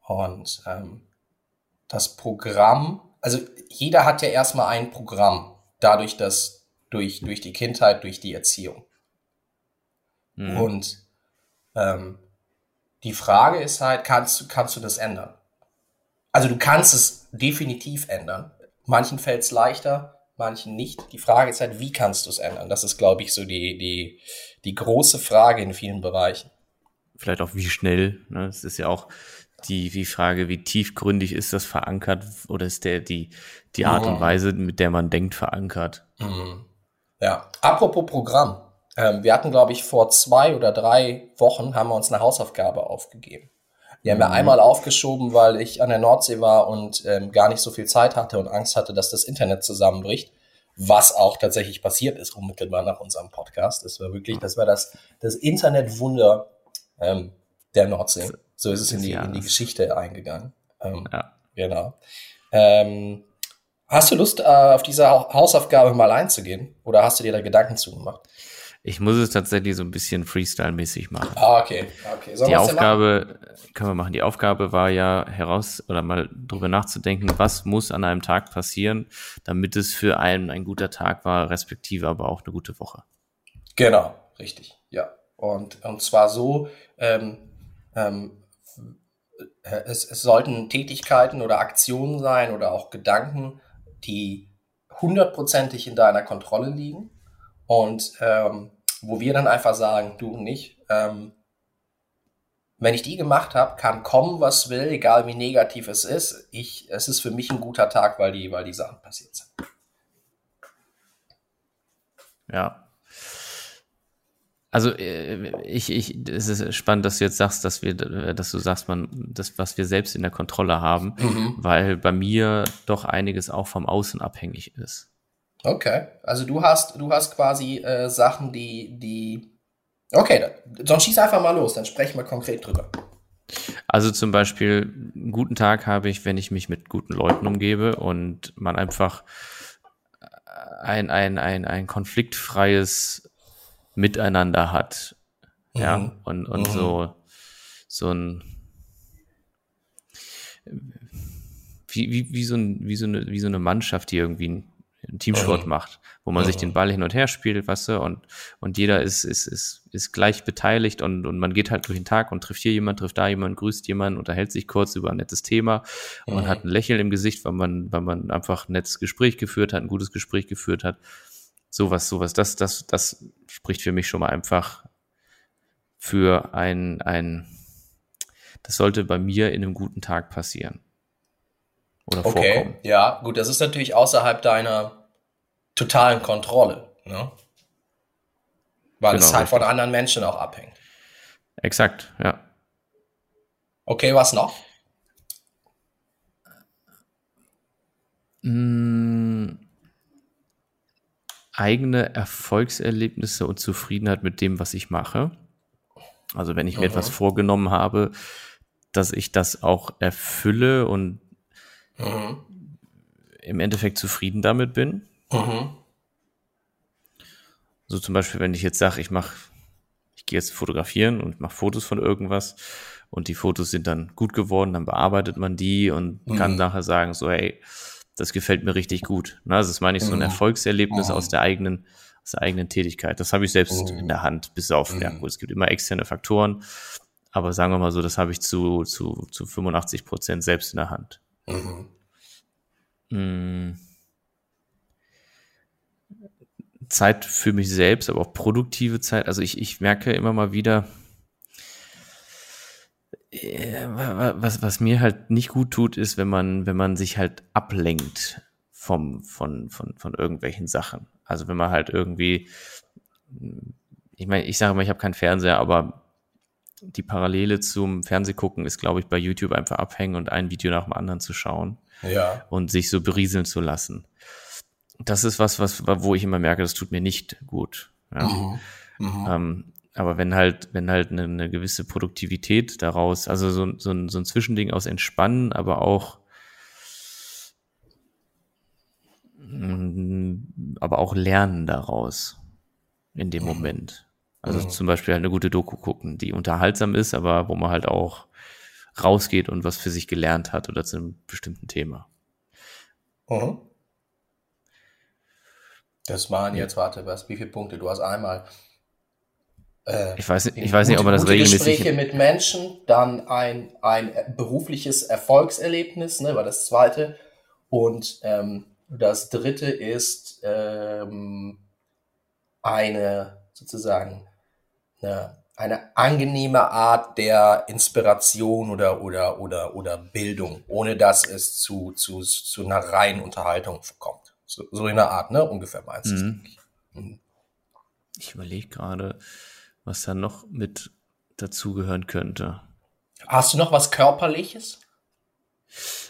Und ähm, das Programm, also jeder hat ja erstmal ein Programm, dadurch, dass durch, durch die Kindheit, durch die Erziehung. Mhm. Und ähm, die Frage ist halt, kannst, kannst du das ändern? Also du kannst es definitiv ändern. Manchen fällt es leichter, manchen nicht. Die Frage ist halt, wie kannst du es ändern? Das ist, glaube ich, so die, die, die große Frage in vielen Bereichen. Vielleicht auch, wie schnell. Ne? Es ist ja auch die, die Frage, wie tiefgründig ist das verankert, oder ist der die, die Art mhm. und Weise, mit der man denkt, verankert? Mhm. Ja, apropos Programm. Ähm, wir hatten, glaube ich, vor zwei oder drei Wochen haben wir uns eine Hausaufgabe aufgegeben. Die haben wir einmal aufgeschoben, weil ich an der Nordsee war und ähm, gar nicht so viel Zeit hatte und Angst hatte, dass das Internet zusammenbricht, was auch tatsächlich passiert ist unmittelbar nach unserem Podcast. Das war wirklich, das war das, das Internetwunder ähm, der Nordsee. So ist es in die, in die Geschichte eingegangen. Ähm, ja. Genau. Ähm, hast du Lust, äh, auf diese Hausaufgabe mal einzugehen? Oder hast du dir da Gedanken zugemacht? Ich muss es tatsächlich so ein bisschen Freestyle-mäßig machen. Ah, okay. okay. Die Aufgabe, können wir machen, die Aufgabe war ja heraus, oder mal drüber nachzudenken, was muss an einem Tag passieren, damit es für einen ein guter Tag war, respektive aber auch eine gute Woche. Genau, richtig, ja. Und, und zwar so, ähm, ähm, es, es sollten Tätigkeiten oder Aktionen sein oder auch Gedanken, die hundertprozentig in deiner Kontrolle liegen. Und ähm, wo wir dann einfach sagen, du und ich, ähm, wenn ich die gemacht habe, kann kommen, was will, egal wie negativ es ist. Ich, es ist für mich ein guter Tag, weil die, weil die Sachen passiert sind. Ja. Also ich, ich, es ist spannend, dass du jetzt sagst, dass wir, dass du sagst, man, das, was wir selbst in der Kontrolle haben, mhm. weil bei mir doch einiges auch vom Außen abhängig ist. Okay, also du hast du hast quasi äh, Sachen, die, die... Okay, dann, sonst schieß einfach mal los, dann sprechen wir konkret drüber. Also zum Beispiel, einen guten Tag habe ich, wenn ich mich mit guten Leuten umgebe und man einfach ein, ein, ein, ein konfliktfreies Miteinander hat. Mhm. Ja, und, und mhm. so, so ein... Wie, wie, wie, so ein, wie, so eine, wie so eine Mannschaft, die irgendwie... Teamsport macht, wo man sich den Ball hin und her spielt, weißt du, und, und jeder ist, ist, ist, ist gleich beteiligt und, und man geht halt durch den Tag und trifft hier jemand, trifft da jemand, grüßt jemanden, unterhält sich kurz über ein nettes Thema und man hat ein Lächeln im Gesicht, weil man, weil man einfach ein nettes Gespräch geführt hat, ein gutes Gespräch geführt hat. Sowas, sowas, das, das, das spricht für mich schon mal einfach für ein, ein, das sollte bei mir in einem guten Tag passieren. Oder okay, vorkommen. Ja, gut, das ist natürlich außerhalb deiner totalen Kontrolle, ne? Weil genau, es halt richtig. Von anderen Menschen auch abhängt. Exakt, ja. Okay, was noch? Hm, eigene Erfolgserlebnisse und Zufriedenheit mit dem, was ich mache. Also wenn ich mir mhm. etwas vorgenommen habe, dass ich das auch erfülle und Mhm. im Endeffekt zufrieden damit bin. Mhm. So zum Beispiel, wenn ich jetzt sage, ich mache, ich gehe jetzt fotografieren und mache Fotos von irgendwas und die Fotos sind dann gut geworden, dann bearbeitet man die und mhm. kann nachher sagen, so hey, das gefällt mir richtig gut. Na, also das meine ich so ein Erfolgserlebnis mhm. aus der eigenen, aus der eigenen Tätigkeit. Das habe ich selbst mhm. in der Hand, bis auf, mhm. ja gut, es gibt immer externe Faktoren, aber sagen wir mal so, das habe ich zu, zu, zu fünfundachtzig Prozent selbst in der Hand. Mhm. Zeit für mich selbst, aber auch produktive Zeit. Also ich, ich merke immer mal wieder, was, was mir halt nicht gut tut, ist, wenn man, wenn man sich halt ablenkt vom, von, von, von irgendwelchen Sachen. Also wenn man halt irgendwie, ich meine, ich sage immer, ich habe keinen Fernseher, aber die Parallele zum Fernsehgucken ist, glaube ich, bei YouTube einfach abhängen und ein Video nach dem anderen zu schauen ja. und sich so berieseln zu lassen. Das ist was, was wo ich immer merke, das tut mir nicht gut. Ja. Mhm. Mhm. Ähm, aber wenn halt, wenn halt eine, eine gewisse Produktivität daraus, also so, so, ein, so ein Zwischending aus Entspannen, aber auch aber auch Lernen daraus in dem mhm. Moment. Also mhm. zum Beispiel halt eine gute Doku gucken, die unterhaltsam ist, aber wo man halt auch rausgeht und was für sich gelernt hat oder zu einem bestimmten Thema. Mhm. Das waren jetzt, warte, was, wie viele Punkte? Du hast einmal äh, ich weiß, ich gute, weiß nicht, ob man das regelmäßig... Gespräche mit Menschen, dann ein, ein berufliches Erfolgserlebnis, ne, war das zweite. Und ähm, das dritte ist ähm, eine... sozusagen eine, eine angenehme Art der Inspiration oder, oder, oder, oder Bildung, ohne dass es zu, zu, zu einer reinen Unterhaltung kommt. So, so in der Art, ne? Ungefähr meinst du mhm. es. Mhm. Ich überlege gerade, was da noch mit dazugehören könnte. Hast du noch was Körperliches?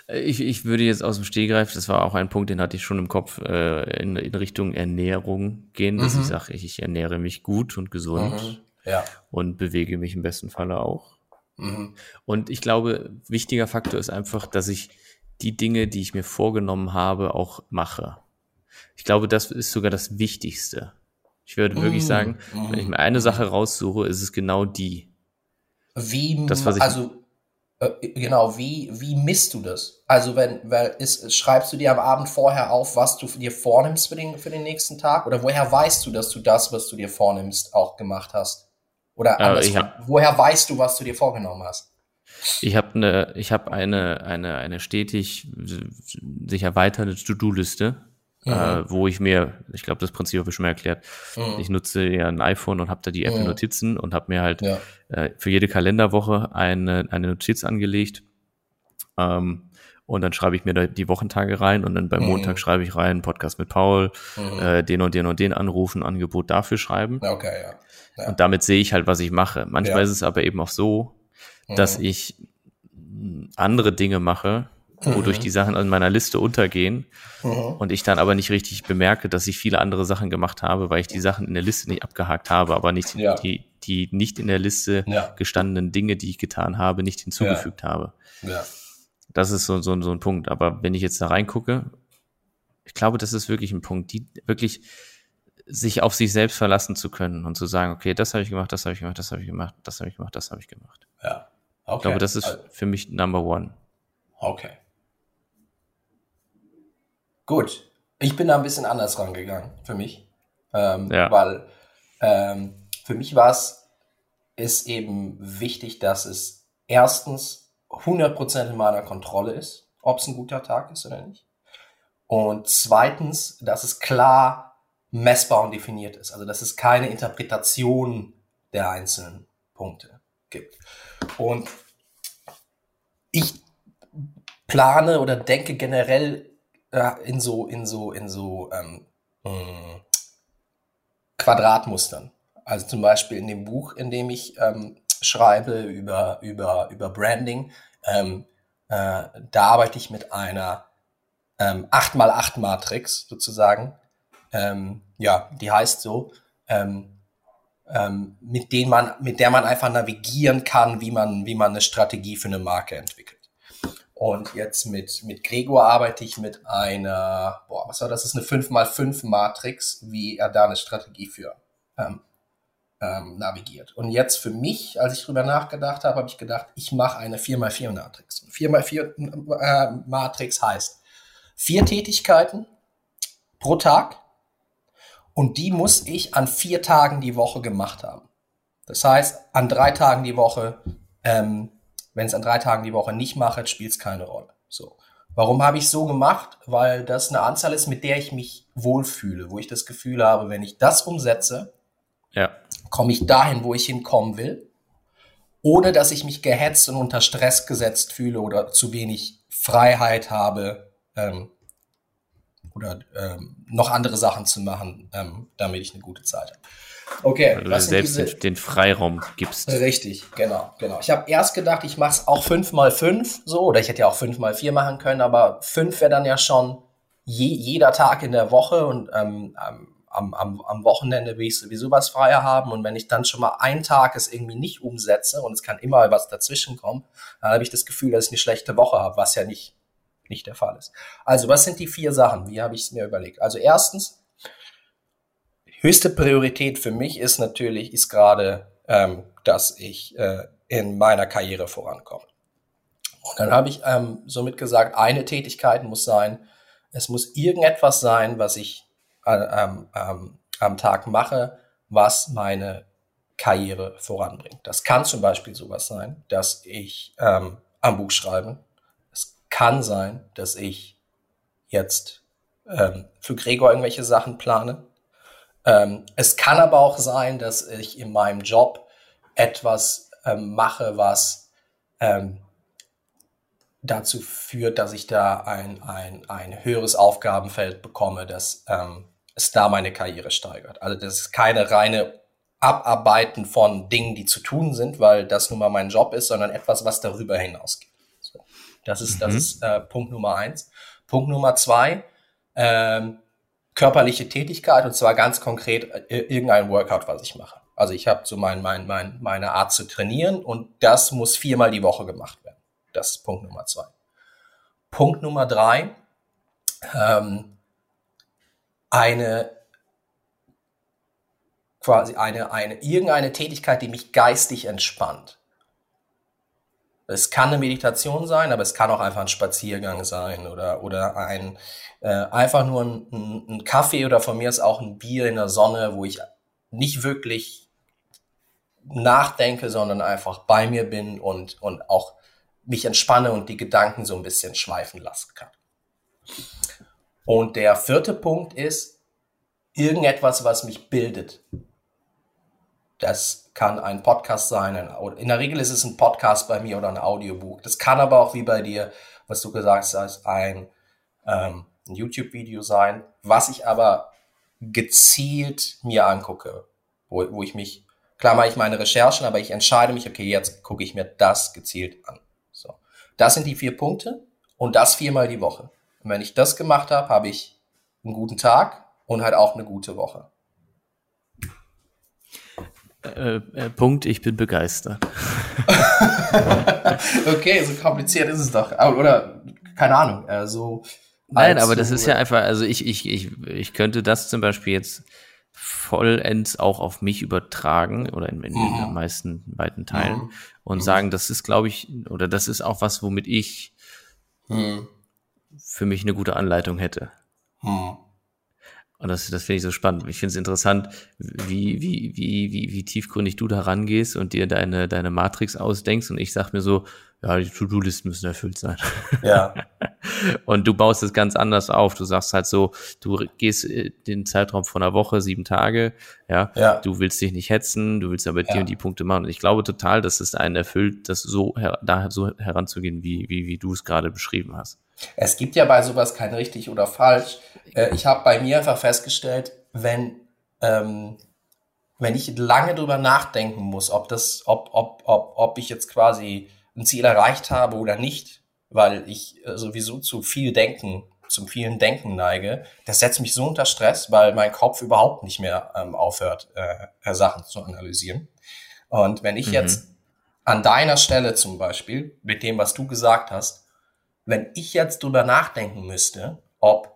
Ich, ich würde jetzt aus dem Stehgreif, das war auch ein Punkt, den hatte ich schon im Kopf, äh, in, in Richtung Ernährung gehen, dass mhm. ich sage, ich, ich ernähre mich gut und gesund mhm. ja. und bewege mich im besten Falle auch. Mhm. Und ich glaube, wichtiger Faktor ist einfach, dass ich die Dinge, die ich mir vorgenommen habe, auch mache. Ich glaube, das ist sogar das Wichtigste. Ich würde mhm. wirklich sagen, mhm. wenn ich mir eine Sache raussuche, ist es genau die. Wie, das, was ich also... Genau, wie, wie misst du das? Also wenn, wenn ist, schreibst du dir am Abend vorher auf, was du dir vornimmst für den, für den nächsten Tag? Oder woher weißt du, dass du das, was du dir vornimmst, auch gemacht hast? Oder anders, hab, woher weißt du, was du dir vorgenommen hast? Ich habe eine, ich habe eine, eine, eine stetig sich erweiternde To-Do-Liste, mhm. äh, wo ich mir, ich glaube, das Prinzip habe ich schon mal erklärt, mhm. ich nutze ja ein iPhone und habe da die App mhm. Notizen und habe mir halt ja. äh, für jede Kalenderwoche eine, eine Notiz angelegt ähm, und dann schreibe ich mir da die Wochentage rein und dann beim mhm. Montag schreibe ich rein, Podcast mit Paul, mhm. äh, den und den und den anrufen, Angebot dafür schreiben. Okay, ja. Ja. Und damit sehe ich halt, was ich mache. Manchmal ja. ist es aber eben auch so, mhm. dass ich andere Dinge mache, wodurch mhm. die Sachen an meiner Liste untergehen mhm. und ich dann aber nicht richtig bemerke, dass ich viele andere Sachen gemacht habe, weil ich die Sachen in der Liste nicht abgehakt habe, aber nicht ja. die, die nicht in der Liste ja. gestandenen Dinge, die ich getan habe, nicht hinzugefügt ja. habe. Ja. Das ist so, so, so ein Punkt. Aber wenn ich jetzt da reingucke, ich glaube, das ist wirklich ein Punkt, die wirklich sich auf sich selbst verlassen zu können und zu sagen, okay, das habe ich gemacht, das habe ich gemacht, das habe ich gemacht, das habe ich gemacht, das habe ich gemacht. Ja. Okay. Ich glaube, das ist für mich Number One. Okay. Gut, Ich bin da ein bisschen anders rangegangen, für mich. Ähm, ja. Weil ähm, für mich war es ist eben wichtig, dass es erstens hundert Prozent in meiner Kontrolle ist, ob es ein guter Tag ist oder nicht. Und zweitens, dass es klar messbar und definiert ist. Also, dass es keine Interpretation der einzelnen Punkte gibt. Und ich plane oder denke generell äh, in so, in so, in so ähm, mh, Quadratmustern. Also zum Beispiel in dem Buch, in dem ich ähm, schreibe über, über, über Branding, ähm, äh, da arbeite ich mit einer ähm, acht mal acht Matrix sozusagen. Ähm, ja, die heißt so, ähm, ähm, mit denen man, mit der man einfach navigieren kann, wie man, wie man eine Strategie für eine Marke entwickelt. Und jetzt mit, mit Gregor arbeite ich mit einer, boah, was war das? Das ist eine fünf mal fünf Matrix, wie er da eine Strategie für ähm, ähm, navigiert. Und jetzt für mich, als ich drüber nachgedacht habe, habe ich gedacht, ich mache eine vier mal vier Matrix. vier mal vier Matrix heißt vier Tätigkeiten pro Tag und die muss ich an vier Tagen die Woche gemacht haben. Das heißt, an drei Tagen die Woche ähm, wenn ich es an drei Tagen die Woche nicht mache, spielt es keine Rolle. So. Warum habe ich so gemacht? Weil das eine Anzahl ist, mit der ich mich wohlfühle, wo ich das Gefühl habe, wenn ich das umsetze, ja, komme ich dahin, wo ich hinkommen will, ohne dass ich mich gehetzt und unter Stress gesetzt fühle oder zu wenig Freiheit habe ähm, oder ähm, noch andere Sachen zu machen, ähm, damit ich eine gute Zeit habe. Okay, weil du selbst diese, den Freiraum gibst. Richtig, genau, genau. Ich habe erst gedacht, ich mache es auch fünf mal fünf, so, oder ich hätte ja auch fünf mal vier machen können, aber fünf wäre dann ja schon je, jeder Tag in der Woche und ähm, am, am, am Wochenende will ich sowieso was freier haben und wenn ich dann schon mal einen Tag es irgendwie nicht umsetze und es kann immer was dazwischen kommen, dann habe ich das Gefühl, dass ich eine schlechte Woche habe, was ja nicht, nicht der Fall ist. Also, was sind die vier Sachen? Wie habe ich es mir überlegt? Also, erstens, höchste Priorität für mich ist natürlich, ist gerade, ähm, dass ich äh, in meiner Karriere vorankomme. Und dann habe ich ähm, somit gesagt, eine Tätigkeit muss sein, es muss irgendetwas sein, was ich äh, ähm, ähm, am Tag mache, was meine Karriere voranbringt. Das kann zum Beispiel sowas sein, dass ich ähm, am Buch schreibe. Es kann sein, dass ich jetzt ähm, für Gregor irgendwelche Sachen plane. Ähm, es kann aber auch sein, dass ich in meinem Job etwas ähm, mache, was ähm, dazu führt, dass ich da ein, ein, ein höheres Aufgabenfeld bekomme, dass ähm, es da meine Karriere steigert. Also das ist keine reine Abarbeiten von Dingen, die zu tun sind, weil das nun mal mein Job ist, sondern etwas, was darüber hinausgeht. So. Das ist, mhm. das ist äh, Punkt Nummer eins. Punkt Nummer zwei, ähm, körperliche Tätigkeit und zwar ganz konkret irgendein Workout, was ich mache. Also ich habe so mein, mein, mein, meine Art zu trainieren und das muss viermal die Woche gemacht werden. Das ist Punkt Nummer zwei. Punkt Nummer drei, ähm, eine quasi eine, eine, irgendeine Tätigkeit, die mich geistig entspannt. Es kann eine Meditation sein, aber es kann auch einfach ein Spaziergang sein oder, oder ein, äh, einfach nur ein, ein, ein Kaffee oder von mir ist auch ein Bier in der Sonne, wo ich nicht wirklich nachdenke, sondern einfach bei mir bin und, und auch mich entspanne und die Gedanken so ein bisschen schweifen lassen kann. Und der vierte Punkt ist irgendetwas, was mich bildet. Das kann ein Podcast sein. Ein, in der Regel ist es ein Podcast bei mir oder ein Audiobuch. Das kann aber auch wie bei dir, was du gesagt hast, ein, ähm, ein YouTube-Video sein, was ich aber gezielt mir angucke, wo, wo ich mich, klar mache ich meine Recherchen, aber ich entscheide mich, okay, jetzt gucke ich mir das gezielt an. So. Das sind die vier Punkte und das viermal die Woche. Und wenn ich das gemacht habe, habe ich einen guten Tag und halt auch eine gute Woche. Äh, äh, Punkt, ich bin begeistert. Okay, so kompliziert ist es doch. Oder, keine Ahnung. Äh, so Nein, aber das ist ja einfach, also ich, ich, ich, ich könnte das zum Beispiel jetzt vollends auch auf mich übertragen oder in, in mhm. den meisten weiten Teilen mhm. und mhm. sagen, das ist, glaube ich, oder das ist auch was, womit ich mhm. für mich eine gute Anleitung hätte. Mhm. Und das, das finde ich so spannend. Ich finde es interessant, wie, wie, wie, wie, wie tiefgründig du da rangehst und dir deine, deine Matrix ausdenkst. Und ich sag mir so, ja, die To-Do-Listen müssen erfüllt sein. Ja. Und du baust es ganz anders auf. Du sagst halt so, du gehst den Zeitraum von einer Woche, sieben Tage, ja, ja. Du willst dich nicht hetzen, du willst aber ja. die und die Punkte machen. Und ich glaube total, dass es einen erfüllt, das so, her- da so heranzugehen, wie, wie, wie du es gerade beschrieben hast. Es gibt ja bei sowas kein richtig oder falsch. Ich habe bei mir einfach festgestellt, wenn, ähm, wenn ich lange drüber nachdenken muss, ob das, ob, ob, ob, ob ich jetzt quasi ein Ziel erreicht habe oder nicht, weil ich sowieso zu viel denken, zum vielen Denken neige, das setzt mich so unter Stress, weil mein Kopf überhaupt nicht mehr ähm, aufhört, äh, Sachen zu analysieren. Und wenn ich mhm. jetzt an deiner Stelle zum Beispiel, mit dem, was du gesagt hast, wenn ich jetzt drüber nachdenken müsste, ob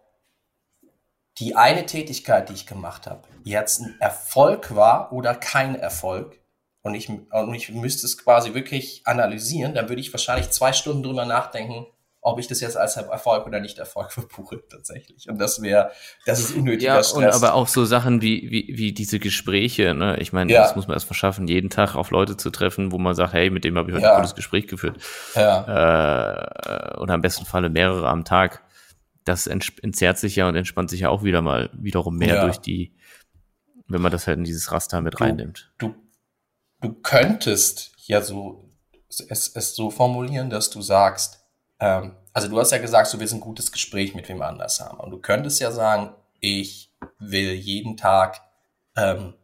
die eine Tätigkeit, die ich gemacht habe, jetzt ein Erfolg war oder kein Erfolg, und ich, und ich müsste es quasi wirklich analysieren, dann würde ich wahrscheinlich zwei Stunden drüber nachdenken, ob ich das jetzt als Erfolg oder nicht Erfolg verbuche tatsächlich. Und das wäre, das ist unnötiger ja, Stress. Ja, und aber auch so Sachen wie, wie, wie diese Gespräche, ne? Ich meine, ja. das muss man erst verschaffen, jeden Tag auf Leute zu treffen, wo man sagt, hey, mit dem habe ich heute ja. ein cooles Gespräch geführt. Ja. Äh, oder am besten Falle mehrere am Tag. Das entzerrt sich ja und entspannt sich ja auch wieder mal wiederum mehr ja. durch die, wenn man das halt in dieses Raster mit du, reinnimmt. Du, du könntest ja so es, es so formulieren, dass du sagst, also du hast ja gesagt, du willst ein gutes Gespräch mit wem anders haben. Und du könntest ja sagen, ich will jeden Tag ähm,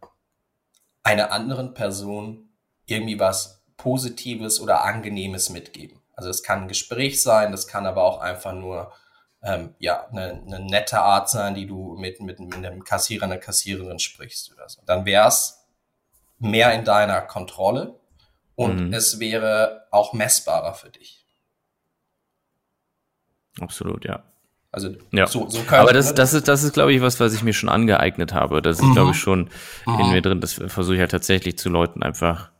einer anderen Person irgendwie was Positives oder Angenehmes mitgeben. Also das kann ein Gespräch sein, das kann aber auch einfach nur ähm, ja, eine, eine nette Art sein, die du mit, mit, mit einem Kassierer, einer Kassiererin sprichst oder so. Dann wäre es mehr in deiner Kontrolle und mhm. es wäre auch messbarer für dich. Absolut, ja. Also ja. so, so kann Aber das, ich, das ist, das ist, glaube ich, was, was ich mir schon angeeignet habe. Das ist, mhm. glaube ich, schon mhm. in mir drin. Das versuche ich halt tatsächlich zu Leuten einfach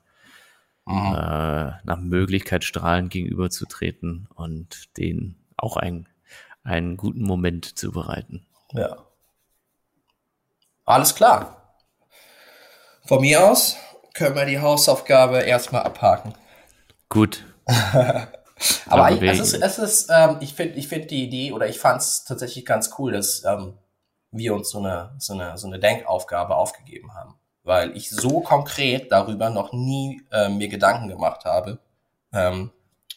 mhm. äh, nach Möglichkeit strahlend gegenüberzutreten und denen auch einen, einen guten Moment zu bereiten. Ja. Alles klar. Von mir aus können wir die Hausaufgabe erstmal abhaken. Gut. Aber ich, es ist, es ist ähm, ich finde ich find die Idee, oder ich fand es tatsächlich ganz cool, dass ähm, wir uns so eine, so, eine, so eine Denkaufgabe aufgegeben haben, weil ich so konkret darüber noch nie äh, mir Gedanken gemacht habe, ähm,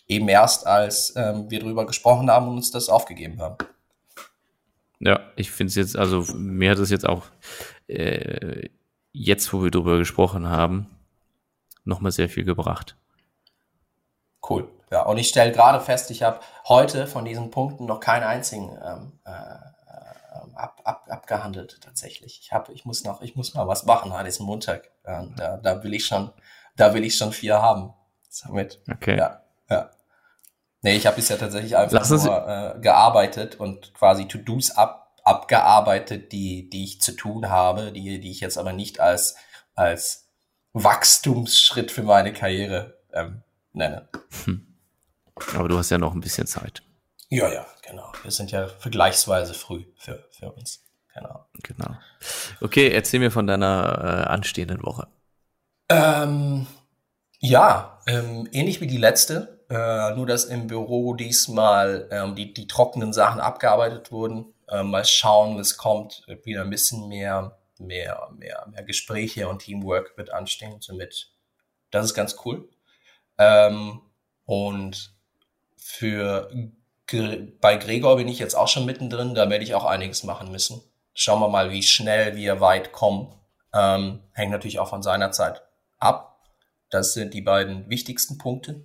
eben erst als ähm, wir darüber gesprochen haben und uns das aufgegeben haben. Ja, ich finde es jetzt, also mir hat es jetzt auch, äh, jetzt wo wir darüber gesprochen haben, nochmal sehr viel gebracht. Cool. Ja, und ich stelle gerade fest, ich habe heute von diesen Punkten noch keinen einzigen ähm, äh, ab, ab, abgehandelt tatsächlich. Ich habe, ich muss noch, ich muss mal was machen an diesem Montag. Äh, da, da will ich schon, da will ich schon vier haben. Damit. Okay. Ja, ja. Nee, ich habe bisher tatsächlich einfach nur äh, gearbeitet und quasi To-Dos ab, abgearbeitet, die, die ich zu tun habe, die, die ich jetzt aber nicht als, als Wachstumsschritt für meine Karriere ähm, nenne. Hm. Aber du hast ja noch ein bisschen Zeit. Ja, ja, genau. Wir sind ja vergleichsweise früh für, für uns. Genau. Genau. Okay, erzähl mir von deiner äh, anstehenden Woche. Ähm, ja, ähm, ähnlich wie die letzte, äh, nur dass im Büro diesmal ähm, die, die trockenen Sachen abgearbeitet wurden. Äh, mal schauen, was kommt. Wieder ein bisschen mehr, mehr, mehr, mehr Gespräche und Teamwork wird anstehen. Somit, das ist ganz cool. Ähm, und Für bei Gregor bin ich jetzt auch schon mittendrin, da werde ich auch einiges machen müssen. Schauen wir mal, wie schnell wir weit kommen. Ähm, hängt natürlich auch von seiner Zeit ab. Das sind die beiden wichtigsten Punkte.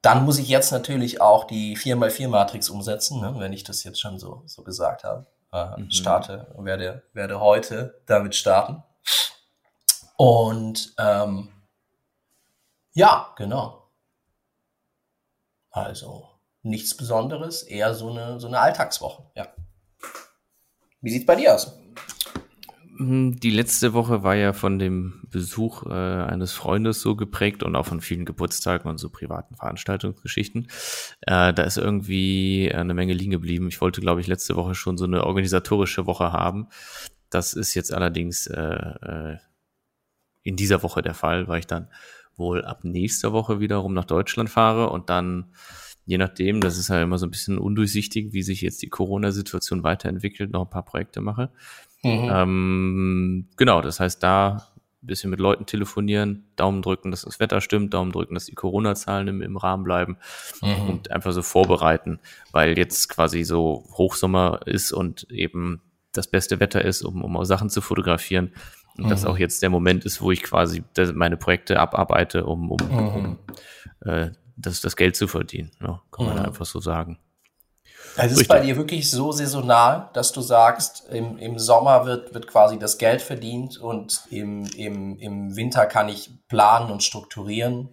Dann muss ich jetzt natürlich auch die vier mal vier Matrix umsetzen, ne, wenn ich das jetzt schon so, so gesagt habe. Äh, mhm. Starte, werde, werde heute damit starten. Und ähm, ja, genau. Also nichts Besonderes, eher so eine, so eine Alltagswoche, ja. Wie sieht's bei dir aus? Die letzte Woche war ja von dem Besuch äh, eines Freundes so geprägt und auch von vielen Geburtstagen und so privaten Veranstaltungsgeschichten. Äh, da ist irgendwie eine Menge liegen geblieben. Ich wollte, glaube ich, letzte Woche schon so eine organisatorische Woche haben. Das ist jetzt allerdings äh, äh, in dieser Woche der Fall, weil ich dann wohl ab nächster Woche wiederum nach Deutschland fahre und dann, je nachdem, das ist ja immer so ein bisschen undurchsichtig, wie sich jetzt die Corona-Situation weiterentwickelt, noch ein paar Projekte mache. Mhm. Ähm, genau, das heißt, da ein bisschen mit Leuten telefonieren, Daumen drücken, dass das Wetter stimmt, Daumen drücken, dass die Corona-Zahlen im, im Rahmen bleiben, mhm, und einfach so vorbereiten, weil jetzt quasi so Hochsommer ist und eben das beste Wetter ist, um, um auch Sachen zu fotografieren. Und mhm, das auch jetzt der Moment ist, wo ich quasi meine Projekte abarbeite, um, um, mhm, um äh, das, das Geld zu verdienen. Ja, kann man mhm. einfach so sagen. Also ist bei dir wirklich so saisonal, dass du sagst, im, im Sommer wird, wird quasi das Geld verdient und im, im, im Winter kann ich planen und strukturieren?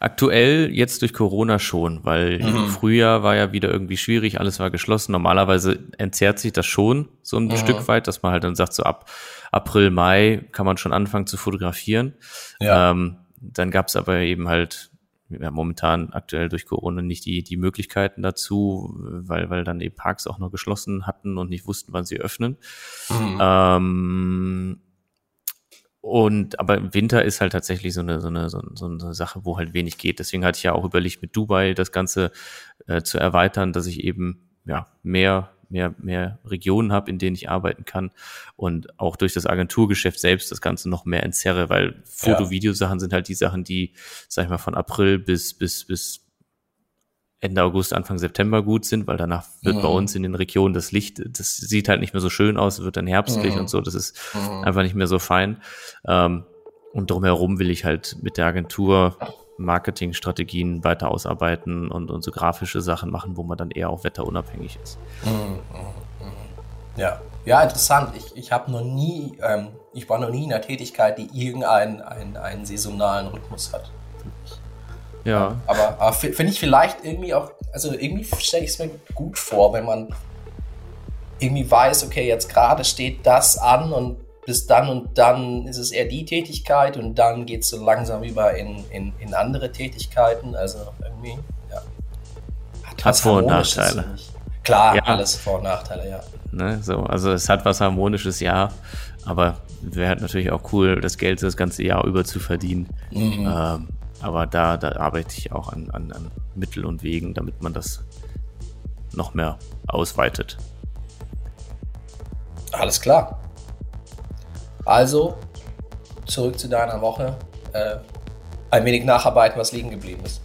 Aktuell jetzt durch Corona schon, weil mhm. im Frühjahr war ja wieder irgendwie schwierig, alles war geschlossen. Normalerweise entzerrt sich das schon so ein mhm. Stück weit, dass man halt dann sagt, so ab April, Mai kann man schon anfangen zu fotografieren. Ja. Ähm, dann gab es aber eben halt ja, momentan aktuell durch Corona nicht die, die Möglichkeiten dazu, weil, weil dann eben Parks auch noch geschlossen hatten und nicht wussten, wann sie öffnen. Mhm. Ähm, und, aber im Winter ist halt tatsächlich so eine, so eine, so eine Sache, wo halt wenig geht. Deswegen hatte ich ja auch überlegt, mit Dubai das Ganze äh, zu erweitern, dass ich eben, ja, mehr, mehr, mehr Regionen habe, in denen ich arbeiten kann und auch durch das Agenturgeschäft selbst das Ganze noch mehr entzerre, weil Foto-Video-Sachen sind halt die Sachen, die, sag ich mal, von April bis, bis, bis Ende August, Anfang September gut sind, weil danach wird mhm. bei uns in den Regionen das Licht, das sieht halt nicht mehr so schön aus, wird dann herbstlich mhm. und so, das ist mhm. einfach nicht mehr so fein. Ähm, und drumherum will ich halt mit der Agentur Marketingstrategien weiter ausarbeiten und, und so grafische Sachen machen, wo man dann eher auch wetterunabhängig ist. Ja, ja, interessant. Ich, ich habe noch nie, ähm, ich war noch nie in einer Tätigkeit, die irgendeinen einen, einen saisonalen Rhythmus hat. Ja. Aber, aber finde ich vielleicht irgendwie auch, also irgendwie stelle ich es mir gut vor, wenn man irgendwie weiß, okay, jetzt gerade steht das an und bis dann und dann ist es eher die Tätigkeit und dann geht es so langsam über in, in, in andere Tätigkeiten. Also irgendwie, ja. Hat, hat Vor- und Nachteile. Klar, ja. Alles Vor- und Nachteile, ja. Ne, so, also es hat was Harmonisches, ja. Aber wäre halt natürlich auch cool, das Geld das ganze Jahr über zu verdienen. Mhm. Ähm, aber da, da arbeite ich auch an, an, an Mitteln und Wegen, damit man das noch mehr ausweitet. Alles klar. Also, zurück zu deiner Woche, äh, ein wenig nacharbeiten, was liegen geblieben ist.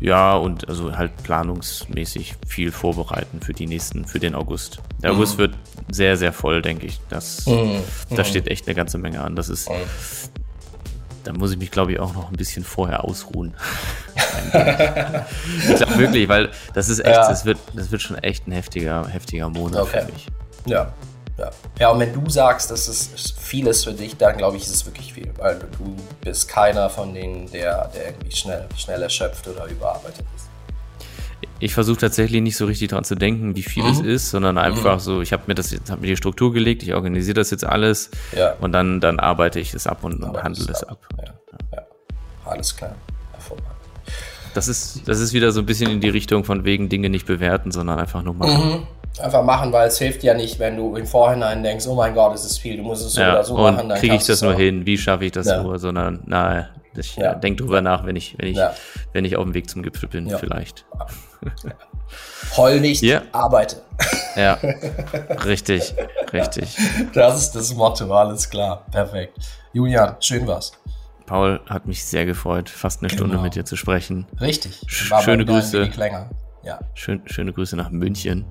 Ja, und also halt planungsmäßig viel vorbereiten für die nächsten, für den August. Der mhm. August wird sehr, sehr voll, denke ich. Das, mhm. Da steht echt eine ganze Menge an. Das ist, mhm. da muss ich mich, glaube ich, auch noch ein bisschen vorher ausruhen. Ich glaube wirklich, weil das ist echt, ja. das wird, das wird schon echt ein heftiger, heftiger Monat okay. für mich. Ja. Ja. ja, und wenn du sagst, dass es viel ist für dich, dann glaube ich, ist es wirklich viel, weil du bist keiner von denen, der, der irgendwie schnell, schnell erschöpft oder überarbeitet ist. Ich versuche tatsächlich nicht so richtig dran zu denken, wie viel mhm. es ist, sondern einfach mhm. so, ich habe mir das jetzt, habe mir die Struktur gelegt, ich organisiere das jetzt alles ja. und dann, dann arbeite ich es ab und, und handle es ab. ab. Ja. Ja. Alles klar, hervorragend. Das ist, das ist wieder so ein bisschen in die Richtung von wegen Dinge nicht bewerten, sondern einfach nur machen. Mhm. Einfach machen, weil es hilft ja nicht, wenn du im Vorhinein denkst, oh mein Gott, es ist viel, du musst es so ja, oder so machen. Dann kriege ich das nur hin, wie schaffe ich das ja. nur, sondern na, ich ja. denke drüber nach, wenn ich, wenn ich, ja. wenn ich auf dem Weg zum Gipfel bin, ja. vielleicht. Heul nicht, ja. arbeite. Ja, richtig, richtig. Das ist das Motto, alles klar, perfekt. Julian, schön war's. Paul, hat mich sehr gefreut, fast eine Stunde genau. mit dir zu sprechen. Richtig. War schöne Grüße. Ja. Schön, schöne Grüße nach München.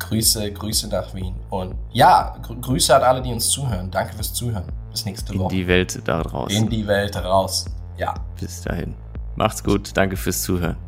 Grüße, Grüße nach Wien. Und ja, Gr- Grüße an alle, die uns zuhören. Danke fürs Zuhören. Bis nächste Woche. In die Welt da draußen. In die Welt raus. Ja. Bis dahin. Macht's gut. Danke fürs Zuhören.